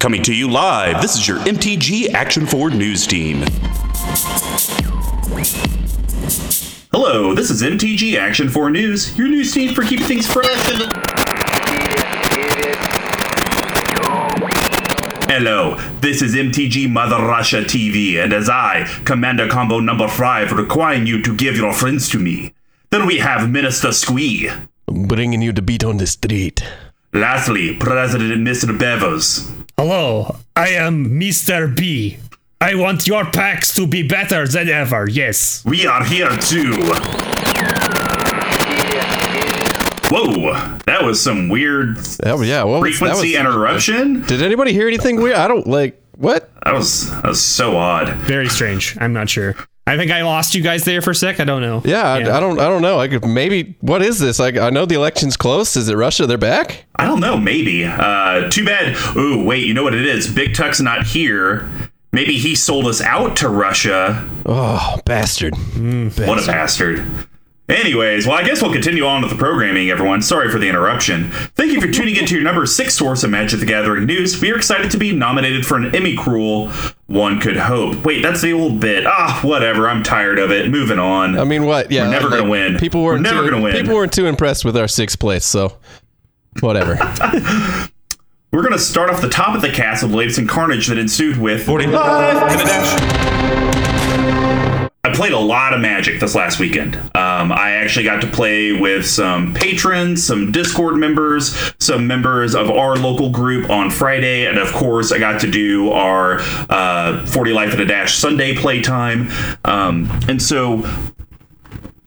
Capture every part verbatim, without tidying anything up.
Coming to you live, this is your M T G Action four news team. Hello, this is M T G Action four News, your news team for keeping things fresh and... Hello, this is M T G Mother Russia T V, and as I, Commander Combo Number Five, requiring you to give your friends to me. Then we have Minister Squee. Bringing you the beat on the street. Lastly, President Mister Bevers. Hello, I am Mister B. I want your packs to be better than ever, yes. We are here too. Whoa, that was some weird that, yeah, well, frequency that was, interruption. Did anybody hear anything weird? I don't, like, what? That was, that was so odd. Very strange, I'm not sure. I think I lost you guys there for a sec. I don't know. Yeah, yeah. I, I don't. I don't know. I could maybe. What is this? I, I know the election's close. Is it Russia? They're back. I don't know. Maybe. Uh, too bad. Ooh, wait. You know what it is? Big Tuck's not here. Maybe he sold us out to Russia. Oh, bastard! Mm, bastard. What a bastard. Anyways, well, I guess we'll continue on with the programming, everyone. Sorry for the interruption. Thank you for tuning in to your number six source of Magic the Gathering news. We are excited to be nominated for an Emmy Cruel, one could hope. Wait, that's the old bit. Ah, whatever. I'm tired of it. Moving on. I mean, what? Yeah, we're never like, going to win. People weren't we're never going to win. People weren't too impressed with our sixth place, so whatever. We're going to start off the top of the cast of Blades and Carnage that ensued with forty-five to the dash. I played a lot of Magic this last weekend. Um, I actually got to play with some patrons, some Discord members, some members of our local group on Friday, and of course, I got to do our uh, forty Life at a Dash Sunday playtime. Um, and so,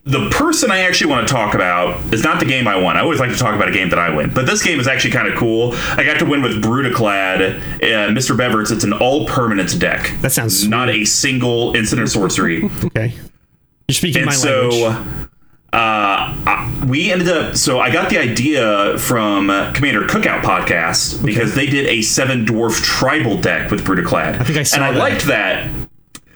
the person I actually want to talk about is not the game I won. I always like to talk about a game that I win, but this game is actually kind of cool. I got to win with Brutaclad, uh, Mister Bevers. It's an all-permanence deck. That sounds not sweet. A single instant or sorcery. Okay, you're speaking and my so, language. Uh, we ended up. So I got the idea from Commander Cookout podcast okay. because they did a seven dwarf tribal deck with Brutaclad. I think I saw and I that. liked that.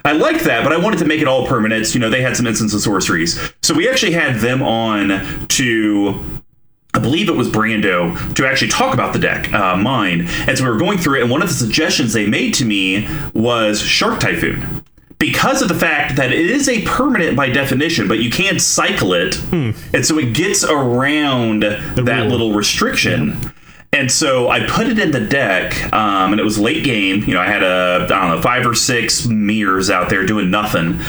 I liked that, but I wanted to make it all permanent. You know, they had some instants of sorceries. So we actually had them on to, I believe it was Brando, to actually talk about the deck, uh, mine. And so we were going through it, and one of the suggestions they made to me was Shark Typhoon. Because of the fact that it is a permanent by definition, but you can cycle it. Hmm. And so it gets around the that rule. little restriction. Yeah. And so I put it in the deck, um, and it was late game. You know, I had a, I don't know, five or six mirrors out there doing nothing.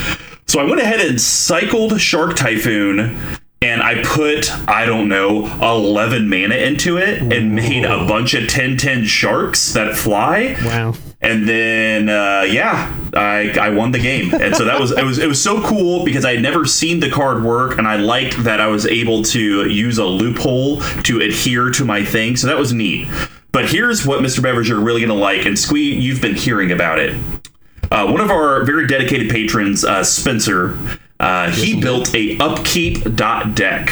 So I went ahead and cycled Shark Typhoon, and I put, I don't know, eleven mana into it and made a bunch of ten ten sharks that fly. Wow. And then, uh, yeah, I I won the game. And so that was, it was, it was so cool because I had never seen the card work, and I liked that I was able to use a loophole to adhere to my thing. So that was neat. But here's what, Mister Bevers, you're really going to like. And Squee, you've been hearing about it. Uh, one of our very dedicated patrons, uh, Spencer, uh, he built a upkeep dot deck.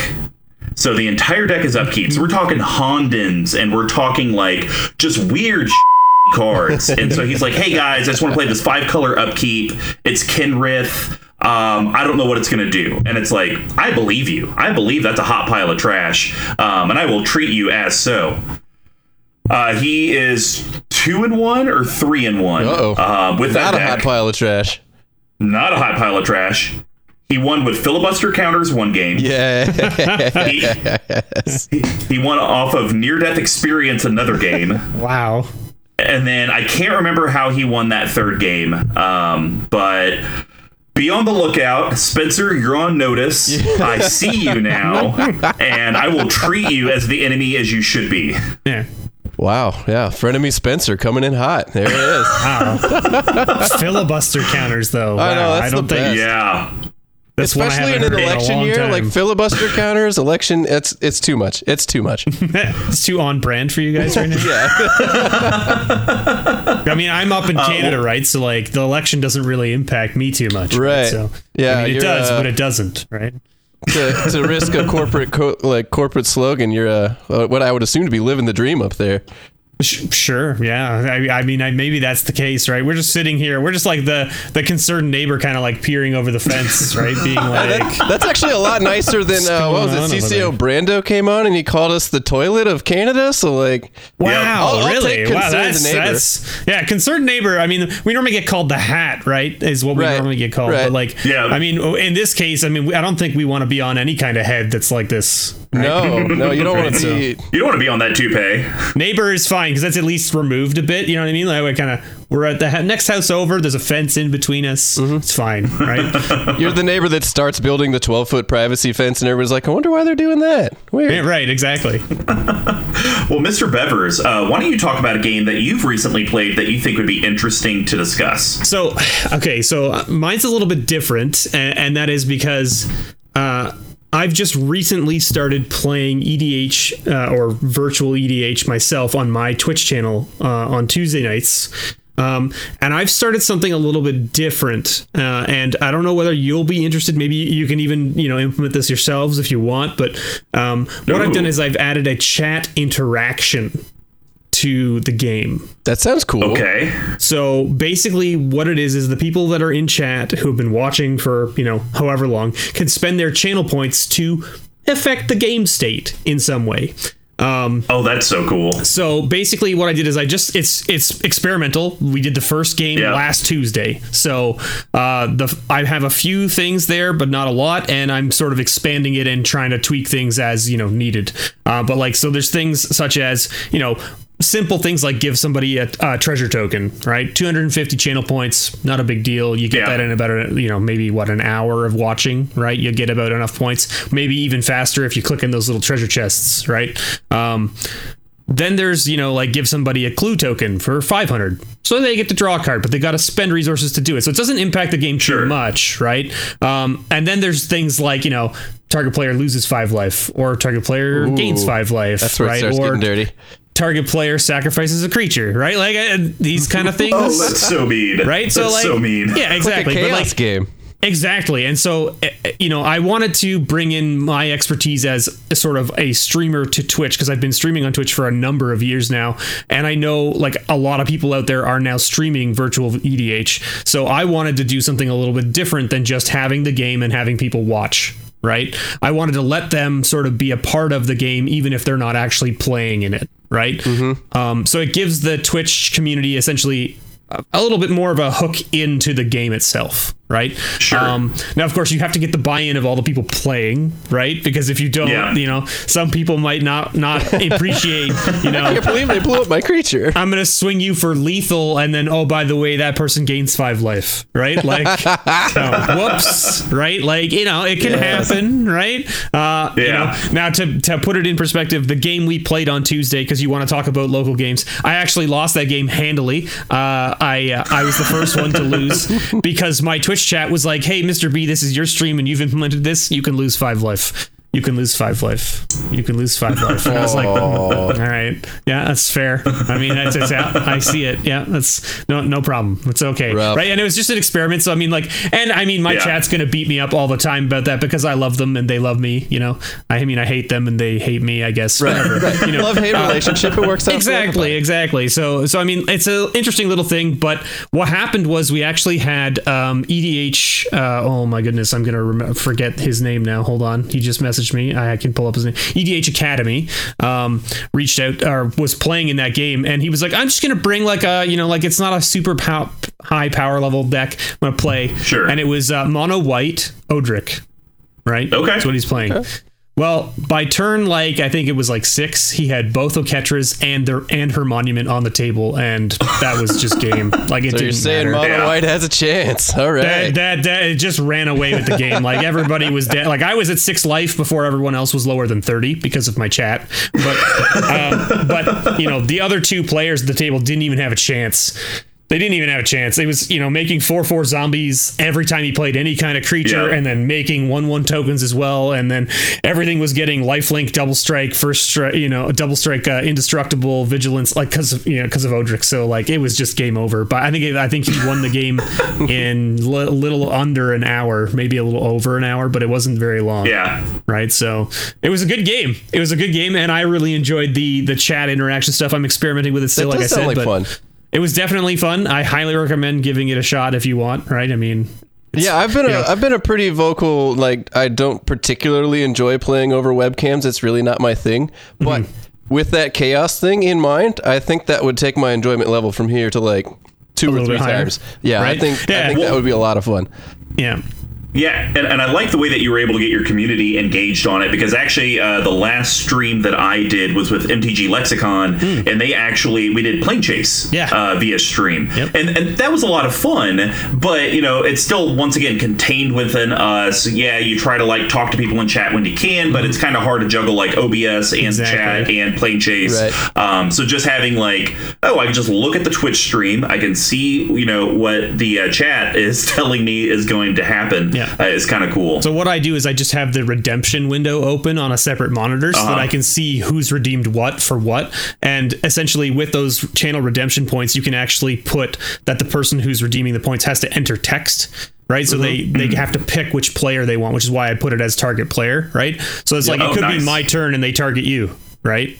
So the entire deck is upkeep. So we're talking Hondens, and we're talking like just weird shit. Cards. And so he's like, hey guys, I just want to play this five color upkeep. It's Kenrith. Um, I don't know what it's going to do. And it's like, I believe you. I believe that's a hot pile of trash. Um, and I will treat you as so. Uh, he is two and one or three and one. Uh-oh. Uh, with that Not deck. a hot pile of trash. Not a hot pile of trash. He won with filibuster counters one game. Yeah. he, he, he won off of near-death experience another game. Wow. And then I can't remember how he won that third game, um, but be on the lookout. Spencer, you're on notice. Yeah. I see you now, and I will treat you as the enemy as you should be. Yeah. Wow. Yeah. Frenemy Spencer coming in hot. There it is. Wow. Filibuster counters, though. Wow. I know, that's I don't the think. Best. Yeah. That's Especially in an election in year, time. Like filibuster counters, election, it's it's too much. It's too much. It's too on brand for you guys right now. Yeah. I mean, I'm up in Canada, uh, right? So like the election doesn't really impact me too much. Right. right? So yeah, I mean, it does, uh, but it doesn't, right? To, to risk a corporate co- like corporate slogan, you're uh, what I would assume to be living the dream up there. Sure, yeah. I, I mean, I, maybe that's the case, right? We're just sitting here. We're just like the the concerned neighbor, kind of like peering over the fence, right? Being like, that, that's actually a lot nicer than uh, what was it? C C O Brando came on and he called us the toilet of Canada. So like, wow, yeah, I'll, I'll really? Wow, that's, that's yeah, concerned neighbor. I mean, we normally get called the hat, right? Is what we right. normally get called. Right. But like, yeah. I mean, in this case, I mean, I don't think we want to be on any kind of head that's like this. Right? No, no, you don't right, want to so. be. You don't want to be on that toupee. Neighbor is fine, because that's at least removed a bit, you know what I mean? Like, we kind of, we're at the ha- next house over, there's a fence in between us, mm-hmm. It's fine, right? You're the neighbor that starts building the twelve-foot privacy fence, and everyone's like, I wonder why they're doing that. Weird. Yeah, right, exactly. Well, Mister Bevers, uh, why don't you talk about a game that you've recently played that you think would be interesting to discuss? So, okay, so mine's a little bit different, and, and that is because... Uh, I've just recently started playing E D H uh, or virtual E D H myself on my Twitch channel uh, on Tuesday nights. Um, and I've started something a little bit different. Uh, and I don't know whether you'll be interested. Maybe you can even, you know, implement this yourselves if you want. But um, what I've done is I've added a chat interaction to the game. That sounds cool. Okay. So basically what it is, is the people that are in chat who've been watching for, you know, however long can spend their channel points to affect the game state in some way. Um, oh, that's so cool. So basically what I did is I just, it's, it's experimental. We did the first game yeah. last Tuesday. So, uh, the, I have a few things there, but not a lot. And I'm sort of expanding it and trying to tweak things as, you know, needed. Uh, but like, so there's things such as, you know, simple things like give somebody a, a treasure token, right? two hundred fifty channel points, not a big deal. You get yeah. that in about, you know, maybe what, an hour of watching, right? You get about enough points, maybe even faster if you click in those little treasure chests, right? Um, then there's, you know, like give somebody a clue token for five hundred. So they get to draw a card, but they got to spend resources to do it. So it doesn't impact the game sure. too much, right? Um, and then there's things like, you know, target player loses five life or target player Ooh, gains five life. That's where right? it starts or, getting dirty. Target player sacrifices a creature, right? Like uh, these kind of things. Oh, that's so mean. Right? So that's like, so mean. Yeah, exactly. It's like a chaos but like, game. Exactly. And so, you know, I wanted to bring in my expertise as a sort of a streamer to Twitch, because I've been streaming on Twitch for a number of years now. And I know like a lot of people out there are now streaming virtual E D H. So I wanted to do something a little bit different than just having the game and having people watch. Right. I wanted to let them sort of be a part of the game, even if they're not actually playing in it. Right. Mm-hmm. Um, so it gives the Twitch community essentially a little bit more of a hook into the game itself. Right. Sure. Um, now, of course, you have to get the buy-in of all the people playing. Right. Because if you don't, yeah. you know, some people might not not appreciate, you know, I can't believe they blew up my creature. I'm going to swing you for lethal. And then, oh, by the way, that person gains five life. Right. Like, oh, whoops. Right. Like, you know, it can yes. happen. Right. Uh, yeah. You know, now, to, to put it in perspective, the game we played on Tuesday, because you want to talk about local games. I actually lost that game handily. Uh, I, uh, I was the first one to lose because my Twitch chat was like, hey, Mister B, this is your stream and you've implemented this. You can lose five life. You can lose five life. You can lose five life. And I was like, all right. Yeah, that's fair. I mean, that's, that's out. I see it. Yeah, that's no no problem. It's okay. Rough. Right. And it was just an experiment. So, I mean, like, and I mean, my yeah. chat's going to beat me up all the time about that because I love them and they love me. You know, I mean, I hate them and they hate me, I guess. Right. Whatever. Right. You know, love hate uh, relationship. It works out. Exactly. Exactly. So, so I mean, it's an interesting little thing. But what happened was we actually had um, E D H. Uh, oh, my goodness. I'm going to rem- forget his name now. Hold on. He just messaged me. I can pull up his name. E D H Academy um, reached out or was playing in that game, and he was like, "I'm just gonna bring like a you know like it's not a super pow- high power level deck. I'm gonna play." Sure. And it was uh, mono white Odric, right? Okay, that's what he's playing. Okay. Well, by turn like I think it was like six, he had both Oketras and their and her monument on the table, and that was just game. Like it so didn't you're saying matter. Mono yeah. White has a chance. All right, that, that that it just ran away with the game. Like everybody was dead. Like I was at six life before everyone else was lower than thirty because of my chat. But um, but you know the other two players at the table didn't even have a chance. They didn't even have a chance. It was, you know, making four four zombies every time he played any kind of creature, yeah. and then making one one tokens as well, and then everything was getting lifelink, double strike, first strike, you know, double strike, uh, indestructible, vigilance, like, because of, you know, because of Odric. So, like, it was just game over. But I think it, I think he won the game in a li- little under an hour, maybe a little over an hour, but it wasn't very long. Yeah. Right? So, it was a good game. It was a good game, and I really enjoyed the the chat interaction stuff. I'm experimenting with it still, that like I said. Like but fun. It was definitely fun. I highly recommend giving it a shot if you want, right? I mean, yeah, I've been a, know. I've been a pretty vocal, like, I don't particularly enjoy playing over webcams. It's really not my thing. But mm-hmm. with that chaos thing in mind, I think that would take my enjoyment level from here to like two a or three times. Yeah, right? I think, yeah, I think well, that would be a lot of fun. Yeah. Yeah, and, and I like the way that you were able to get your community engaged on it, because actually uh, the last stream that I did was with M T G Lexicon, mm. and they actually, we did Plane Chase yeah. uh, via stream. Yep. And and that was a lot of fun, but, you know, it's still, once again, contained within us. Yeah, you try to, like, talk to people in chat when you can, but it's kind of hard to juggle, like, O B S and exactly. chat and Plane Chase. Right. Um, so just having, like, oh, I can just look at the Twitch stream, I can see, you know, what the uh, chat is telling me is going to happen. Yeah. Uh, it's kind of cool. So what I do is I just have the redemption window open on a separate monitor so uh-huh. that I can see who's redeemed what for what. And essentially with those channel redemption points, you can actually put that the person who's redeeming the points has to enter text. Right. So mm-hmm. they, they have to pick which player they want, which is why I put it as target player. Right. So it's yeah. like oh, it could nice. be my turn and they target you. Right.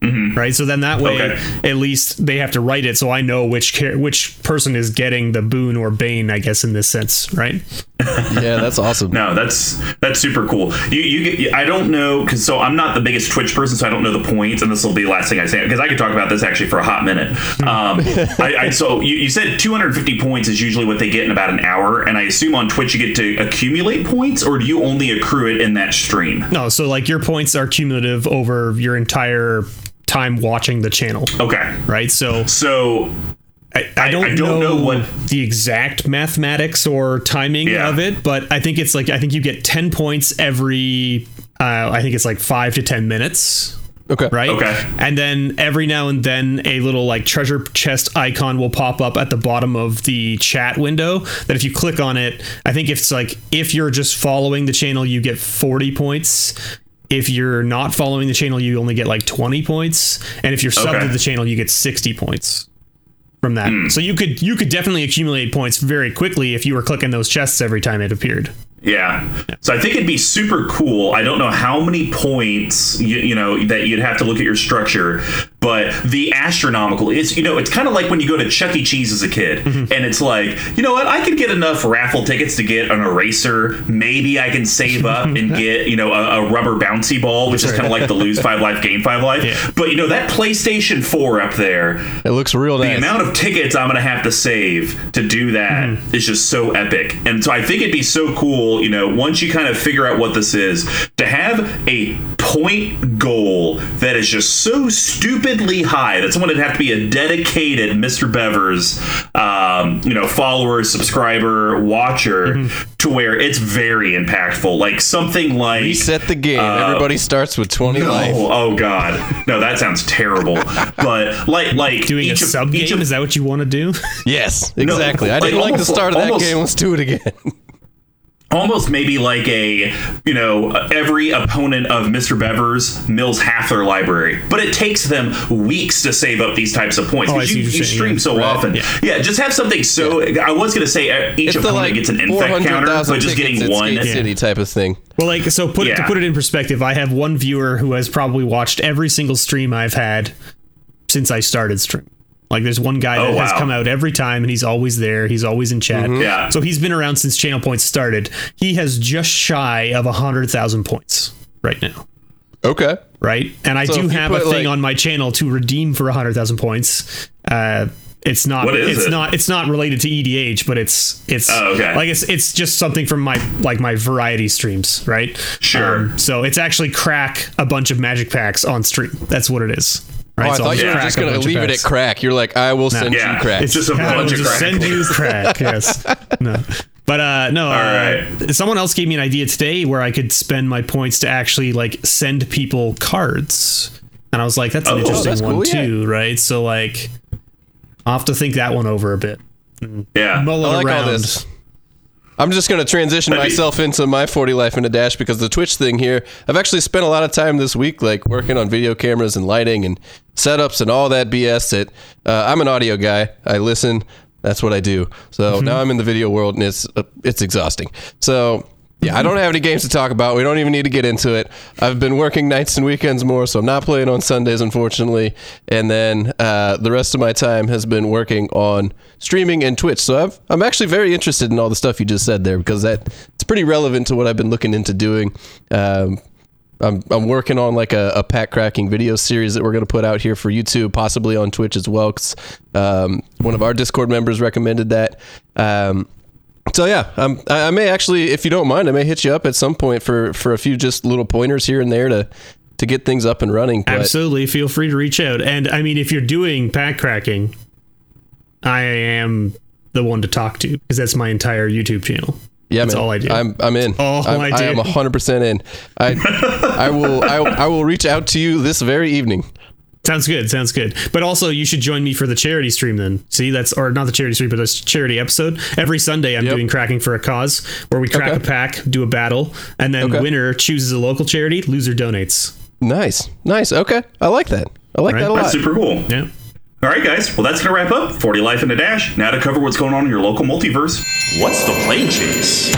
Mm-hmm. Right. So then that way, okay. at least they have to write it. So I know which car- which person is getting the boon or bane, I guess, in this sense. Right. Yeah, that's awesome. No, that's that's super cool. You you I don't know, because so I'm not the biggest Twitch person, so I don't know the points. And this will be the last thing I say, because I could talk about this actually for a hot minute. Um, I, I, so you, you said two hundred fifty points is usually what they get in about an hour. And I assume on Twitch you get to accumulate points, or do you only accrue it in that stream? No. So like your points are cumulative over your entire time watching the channel. Okay. Right. So so I, I don't, I don't know, know what the exact mathematics or timing yeah. of it, but I think it's like, I think you get ten points every, uh, I think it's like five to ten minutes. Okay. Right. Okay. And then every now and then a little like treasure chest icon will pop up at the bottom of the chat window that if you click on it, I think it's like, if you're just following the channel, you get forty points. If you're not following the channel, you only get like twenty points. And if you're subbed okay. to the channel, you get sixty points from that. Mm. So you could you could definitely accumulate points very quickly if you were clicking those chests every time it appeared. Yeah. So I think it'd be super cool. I don't know how many points, you, you know, that you'd have to look at your structure, but the astronomical is, you know, it's kind of like when you go to Chuck E. Cheese as a kid mm-hmm. and it's like, you know what, I could get enough raffle tickets to get an eraser. Maybe I can save up and get, you know, a, a rubber bouncy ball, which That's is right. kind of like the lose five life, gain five life. Yeah. But, you know, that PlayStation four up there, it looks real nice. The amount of tickets I'm going to have to save to do that mm-hmm. is just so epic. And so I think it'd be so cool, you know, once you kind of figure out what this is, to have a point goal that is just so stupidly high that someone would have to be a dedicated Mister Bevers, um, you know, follower, subscriber, watcher, mm-hmm. to where it's very impactful. Like something like reset the game. Uh, Everybody starts with twenty no, life. Oh God, no, that sounds terrible. But like, like doing each a sub game, is that what you want to do? Yes, exactly. No, I didn't like, like almost, the start of that almost, game. Let's do it again. Almost maybe like a, you know, every opponent of Mister Bevers mills half their library, but it takes them weeks to save up these types of points because oh, you, you stream so right. often. Yeah. yeah, just have something so. Yeah. I was gonna say each it's opponent the, like, gets an infect counter, but just getting one yeah. city type of thing. Well, like so, put yeah. to put it in perspective, I have one viewer who has probably watched every single stream I've had since I started streaming. Like there's one guy that oh, wow. has come out every time and he's always there. He's always in chat. Mm-hmm. Yeah. So he's been around since channel points started. He has just shy of a hundred thousand points right now. Okay. Right. And I so do have a thing like, on my channel to redeem for a hundred thousand points. Uh, It's not. What is it's it? not. It's not related to E D H, but it's it's oh, okay. like it's it's just something from my like my variety streams, right? Sure. Um, so it's actually crack a bunch of magic packs on stream. That's what it is. Right? Oh, I so thought you were just going to leave it at crack. You're like, I will send no. yeah. you crack. It's just a I bunch of crack. Send you crack. Yes. No. But uh, no. All uh, right. Someone else gave me an idea today where I could spend my points to actually like send people cards, and I was like, that's an oh, interesting oh, that's one cool, yeah. too, right? So like. I'll have to think that one over a bit. Yeah. I like around. all this. I'm just going to transition Maybe. myself into my forty life in a dash, because the Twitch thing here, I've actually spent a lot of time this week like working on video cameras and lighting and setups and all that B S that uh, I'm an audio guy. I listen. That's what I do. So mm-hmm. now I'm in the video world, and it's uh, it's exhausting. So yeah, I don't have any games to talk about. We don't even need to get into it. I've been working nights and weekends more, so I'm not playing on Sundays, unfortunately. And then uh, the rest of my time has been working on streaming and Twitch. So I've, I'm actually very interested in all the stuff you just said there, because that it's pretty relevant to what I've been looking into doing. Um, I'm, I'm working on like a, a pack cracking video series that we're going to put out here for YouTube, possibly on Twitch as well, because um, one of our Discord members recommended that. Um, so yeah, I'm, I may actually, if you don't mind, I may hit you up at some point for, for a few just little pointers here and there to, to get things up and running. But absolutely. Feel free to reach out. And I mean, if you're doing pack cracking, I am the one to talk to, because that's my entire YouTube channel. Yeah, that's man. all I do. I'm, I'm in. That's all I'm, I do. I am one hundred percent in. I I will I, I will reach out to you this very evening. Sounds good. Sounds good. But also, you should join me for the charity stream then. See, that's, or not the charity stream, but the charity episode. Every Sunday, I'm yep. doing Cracking for a Cause, where we crack okay. a pack, do a battle, and then okay. winner chooses a local charity, loser donates. Nice. Nice. Okay. I like that. I like right. that a lot. That's super cool. Yeah. All right, guys. Well, that's going to wrap up forty Life in a Dash. Now to cover what's going on in your local multiverse. What's the Plane Chase?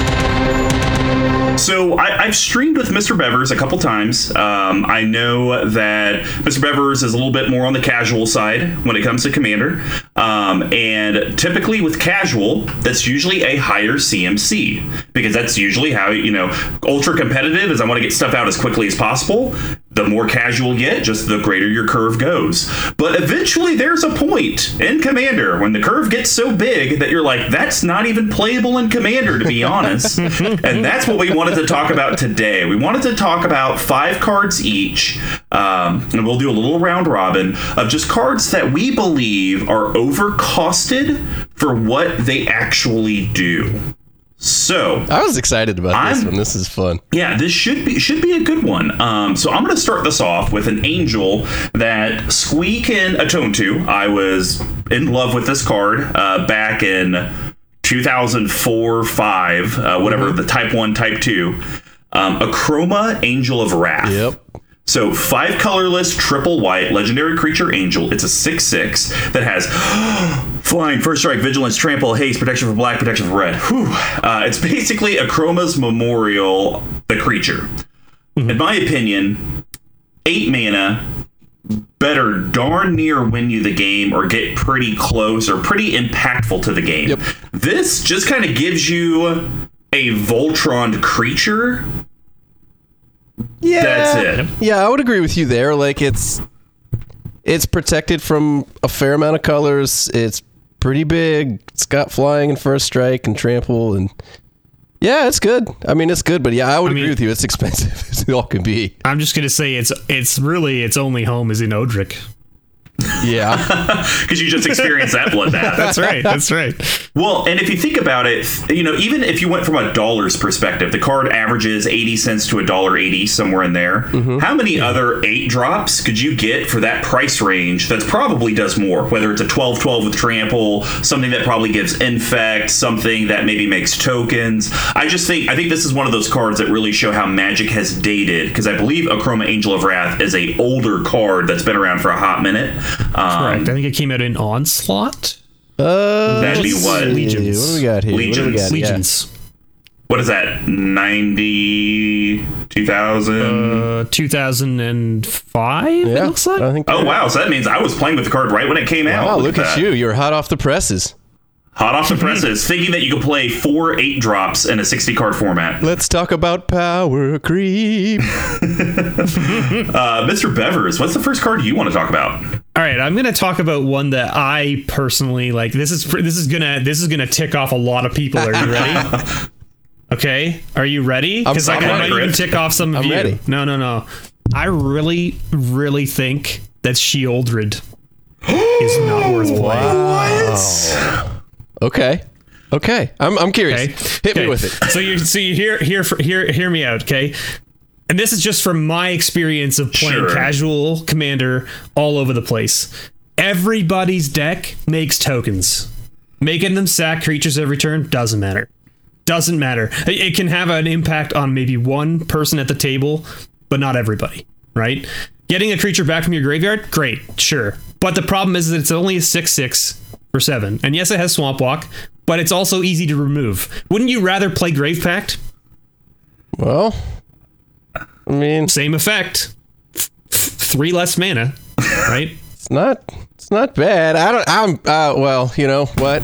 So I, I've streamed with Mister Bevers a couple times. Um, I know that Mister Bevers is a little bit more on the casual side when it comes to Commander. Um, and typically with casual, that's usually a higher C M C, because that's usually how, you know, ultra competitive is I want to get stuff out as quickly as possible. The more casual you get, just the greater your curve goes. But eventually there's a point in Commander when the curve gets so big that you're like, that's not even playable in Commander, to be honest. And that's what we wanted to talk about today. We wanted to talk about five cards each, um, and we'll do a little round robin of just cards that we believe are overcosted for what they actually do. So I was excited about I'm, this one. This is fun. Yeah, this should be should be a good one. Um, so I'm going to start this off with an angel that Squee can atone to. I was in love with this card uh, back in two thousand four, five, uh, whatever mm-hmm. the type one, type two. Um, Akroma, Angel of Wrath. Yep. So five colorless, triple white, legendary creature angel. It's a six six that has flying, first strike, vigilance, trample, haste, protection for black, protection for red. Whew. Uh, it's basically Akroma's Memorial, the creature. Mm-hmm. In my opinion, eight mana, better darn near win you the game or get pretty close or pretty impactful to the game. Yep. This just kind of gives you a Voltron creature. Yeah, that's it. Yeah, I would agree with you there. Like, it's it's protected from a fair amount of colors. It's pretty big. It's got flying and first strike and trample, and yeah, it's good. I mean, it's good, but yeah, I would I agree mean, with you. It's expensive as it all can be. I'm just gonna say it's it's really its only home is in Odric. Yeah, because you just experienced that bloodbath. That's right. That's right. Well, and if you think about it, you know, even if you went from a dollar's perspective, the card averages eighty cents to a dollar eighty somewhere in there. Mm-hmm. How many yeah. other eight drops could you get for that price range that probably does more, whether it's a twelve twelve with trample, something that probably gives infect, something that maybe makes tokens. I just think I think this is one of those cards that really show how Magic has dated, because I believe Akroma, Angel of Wrath is a older card that's been around for a hot minute. Um, Correct. I think it came out in Onslaught. Uh, That'd be what? Legions. What do we got here? Legions. What, we got? Legions. Yeah. What is that? ninety, two thousand? Uh, two thousand five, yeah, it looks like? I think oh, wow. So that means I was playing with the card right when it came wow, out. Wow, look, look at, at you. You're hot off the presses. Hot off the presses. Thinking that you could play four eight drops in a sixty-card format. Let's talk about power creep. uh, Mister Bevers, what's the first card you want to talk about? All right, I'm going to talk about one that I personally like. This is this is going to this is going to tick off a lot of people. Are you ready? Okay, are you ready? Because I might even tick off some of I'm you. Ready. No, no, no. I really, really think that Sheoldred is not worth playing. What? Okay. Okay. I'm I'm curious. Okay. Hit okay. me with it. So you so you hear hear hear hear me out, okay? And this is just from my experience of playing sure. casual Commander all over the place. Everybody's deck makes tokens. Making them sack creatures every turn doesn't matter. Doesn't matter. It can have an impact on maybe one person at the table, but not everybody, right? Getting a creature back from your graveyard, great, sure. But the problem is that it's only a six six for seven. And yes, it has Swamp Walk, but it's also easy to remove. Wouldn't you rather play Grave Pact? Well, I mean... Same effect. F- f- three less mana, right? It's not... It's not bad. I don't... I'm... Uh, well, you know what?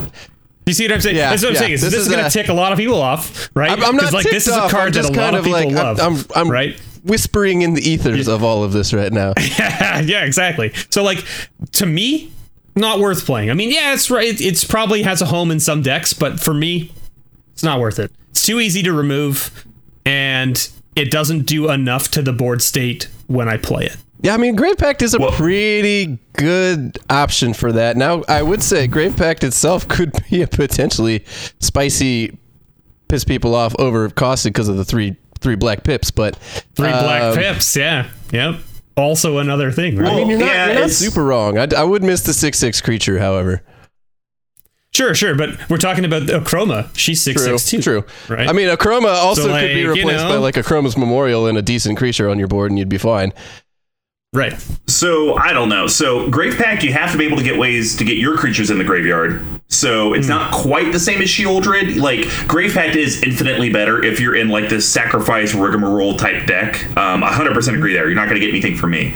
You see what I'm saying? Yeah, That's what I'm yeah. saying. Is this, this is, is going to tick a lot of people off, right? I'm, I'm not like, this is a card that a lot of people like, love, I'm, I'm, I'm, right? Whispering in the ethers of all of this right now. Yeah, exactly. So, like, to me, not worth playing. I mean, yeah, it's right. It, it's probably has a home in some decks, but for me, it's not worth it. It's too easy to remove, and it doesn't do enough to the board state when I play it. Yeah, I mean, Grave Pact is a Whoa. pretty good option for that. Now, I would say Grave Pact itself could be a potentially spicy piss people off over costed because of the three three black pips, but... Three um, black pips, yeah. Yep. Also another thing, right? Well, I mean, you're not, yeah, you're not super wrong. I, I would miss the six six creature, however. Sure, sure, but we're talking about Akroma. She's six six too. True. Right? I mean, Akroma also so, like, could be replaced you know, by like Akroma's Memorial and a decent creature on your board and you'd be fine. Right. So, I don't know. So, Grave Pact, you have to be able to get ways to get your creatures in the graveyard. So, it's mm. not quite the same as Sheoldred. Like, Grave Pact is infinitely better if you're in, like, this sacrifice rigmarole type deck. Um, one hundred percent agree there. You're not going to get anything from me.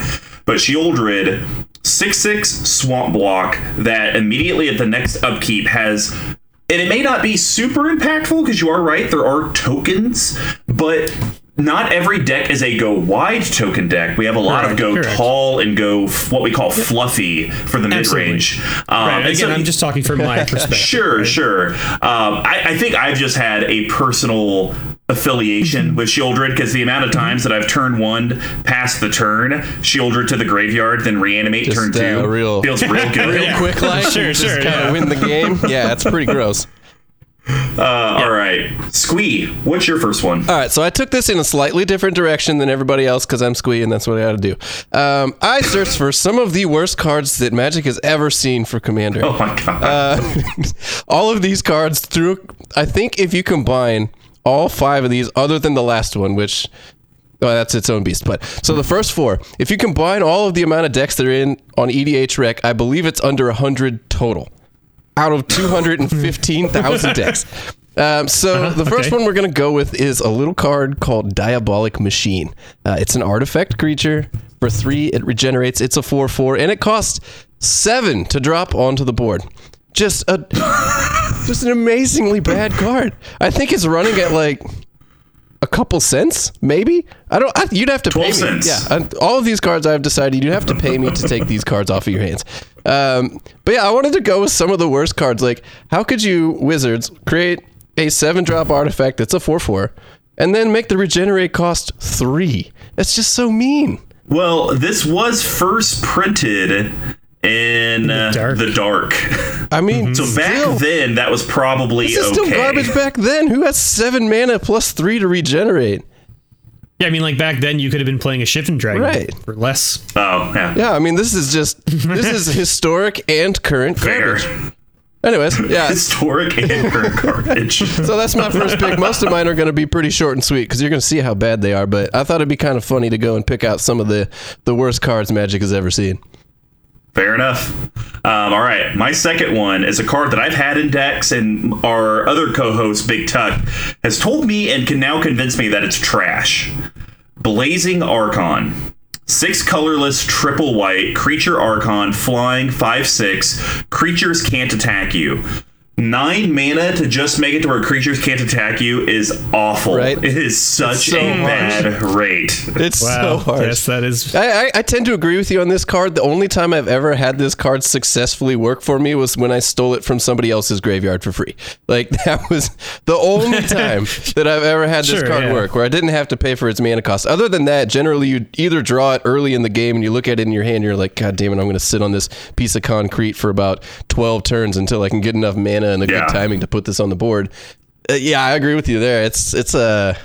But Sheoldred, six six Swamp Block that immediately at the next upkeep has... And it may not be super impactful, because you are right, there are tokens, but... Not every deck is a go-wide token deck. We have a lot correct, of go correct. tall and go f- what we call fluffy for the Absolutely. mid-range. Um, right. Again, so, I'm just talking from my perspective. Sure, right? sure. Um, I, I think I've just had a personal affiliation with Sheoldred because the amount of times that I've turn one past the turn, Sheoldred to the graveyard, then reanimate just, turn uh, two. Real, feels real good. Real yeah. quick like. Sure, sure. Just yeah. kind of win the game. Yeah, it's pretty gross. Uh, yeah. All right, Squee, what's your first one? All right, so I took this in a slightly different direction than everybody else because I'm Squee and that's what I ought to do. Um, I searched for some of the worst cards that Magic has ever seen for Commander. Oh my god! Uh, all of these cards through, I think if you combine all five of these, other than the last one, which oh, that's its own beast. But so the first four, if you combine all of the amount of decks that are in on E D H Rec, I believe it's under a hundred total. Out of two hundred fifteen thousand decks. Um, so uh-huh, the first okay. one we're going to go with is a little card called Diabolic Machine. Uh, it's an artifact creature. For three, it regenerates. It's a four four, and it costs seven to drop onto the board. Just a, just an amazingly bad card. I think it's running at like... a couple cents, maybe? I don't. I, you'd have to pay me. Cents. Yeah, I, all of these cards I've decided you'd have to pay me to take these cards off of your hands. Um, but yeah, I wanted to go with some of the worst cards. Like, how could you, Wizards, create a seven-drop artifact that's a four four, and then make the regenerate cost three? That's just so mean. Well, this was first printed... in uh, the, dark. the dark. I mean, so back still, then that was probably this is okay. still garbage back then. Who has seven mana plus three to regenerate? Yeah, I mean, like back then you could have been playing a Shivan Dragon right. for less. Oh yeah. Yeah, I mean, this is just this is historic and current Fair. garbage. Anyways, yeah, historic and current garbage. So that's my first pick. Most of mine are going to be pretty short and sweet because you're going to see how bad they are. But I thought it'd be kind of funny to go and pick out some of the the worst cards Magic has ever seen. Fair enough. Um, all right. My second one is a card that I've had in decks, and our other co-host, Big Tuck, has told me and can now convince me that it's trash. Blazing Archon. Six colorless, triple white, creature Archon, flying, five six. Creatures can't attack you. Nine mana to just make it to where creatures can't attack you is awful. Right? It is such so a harsh. bad rate. It's wow. so harsh. Yes, that is. I, I, I tend to agree with you on this card. The only time I've ever had this card successfully work for me was when I stole it from somebody else's graveyard for free. Like, that was the only time that I've ever had this sure, card yeah. work, where I didn't have to pay for its mana cost. Other than that, generally, you either draw it early in the game and you look at it in your hand and you're like, god damn it, I'm going to sit on this piece of concrete for about twelve turns until I can get enough mana and a yeah. good timing to put this on the board. Uh, yeah, I agree with you there. It's it's a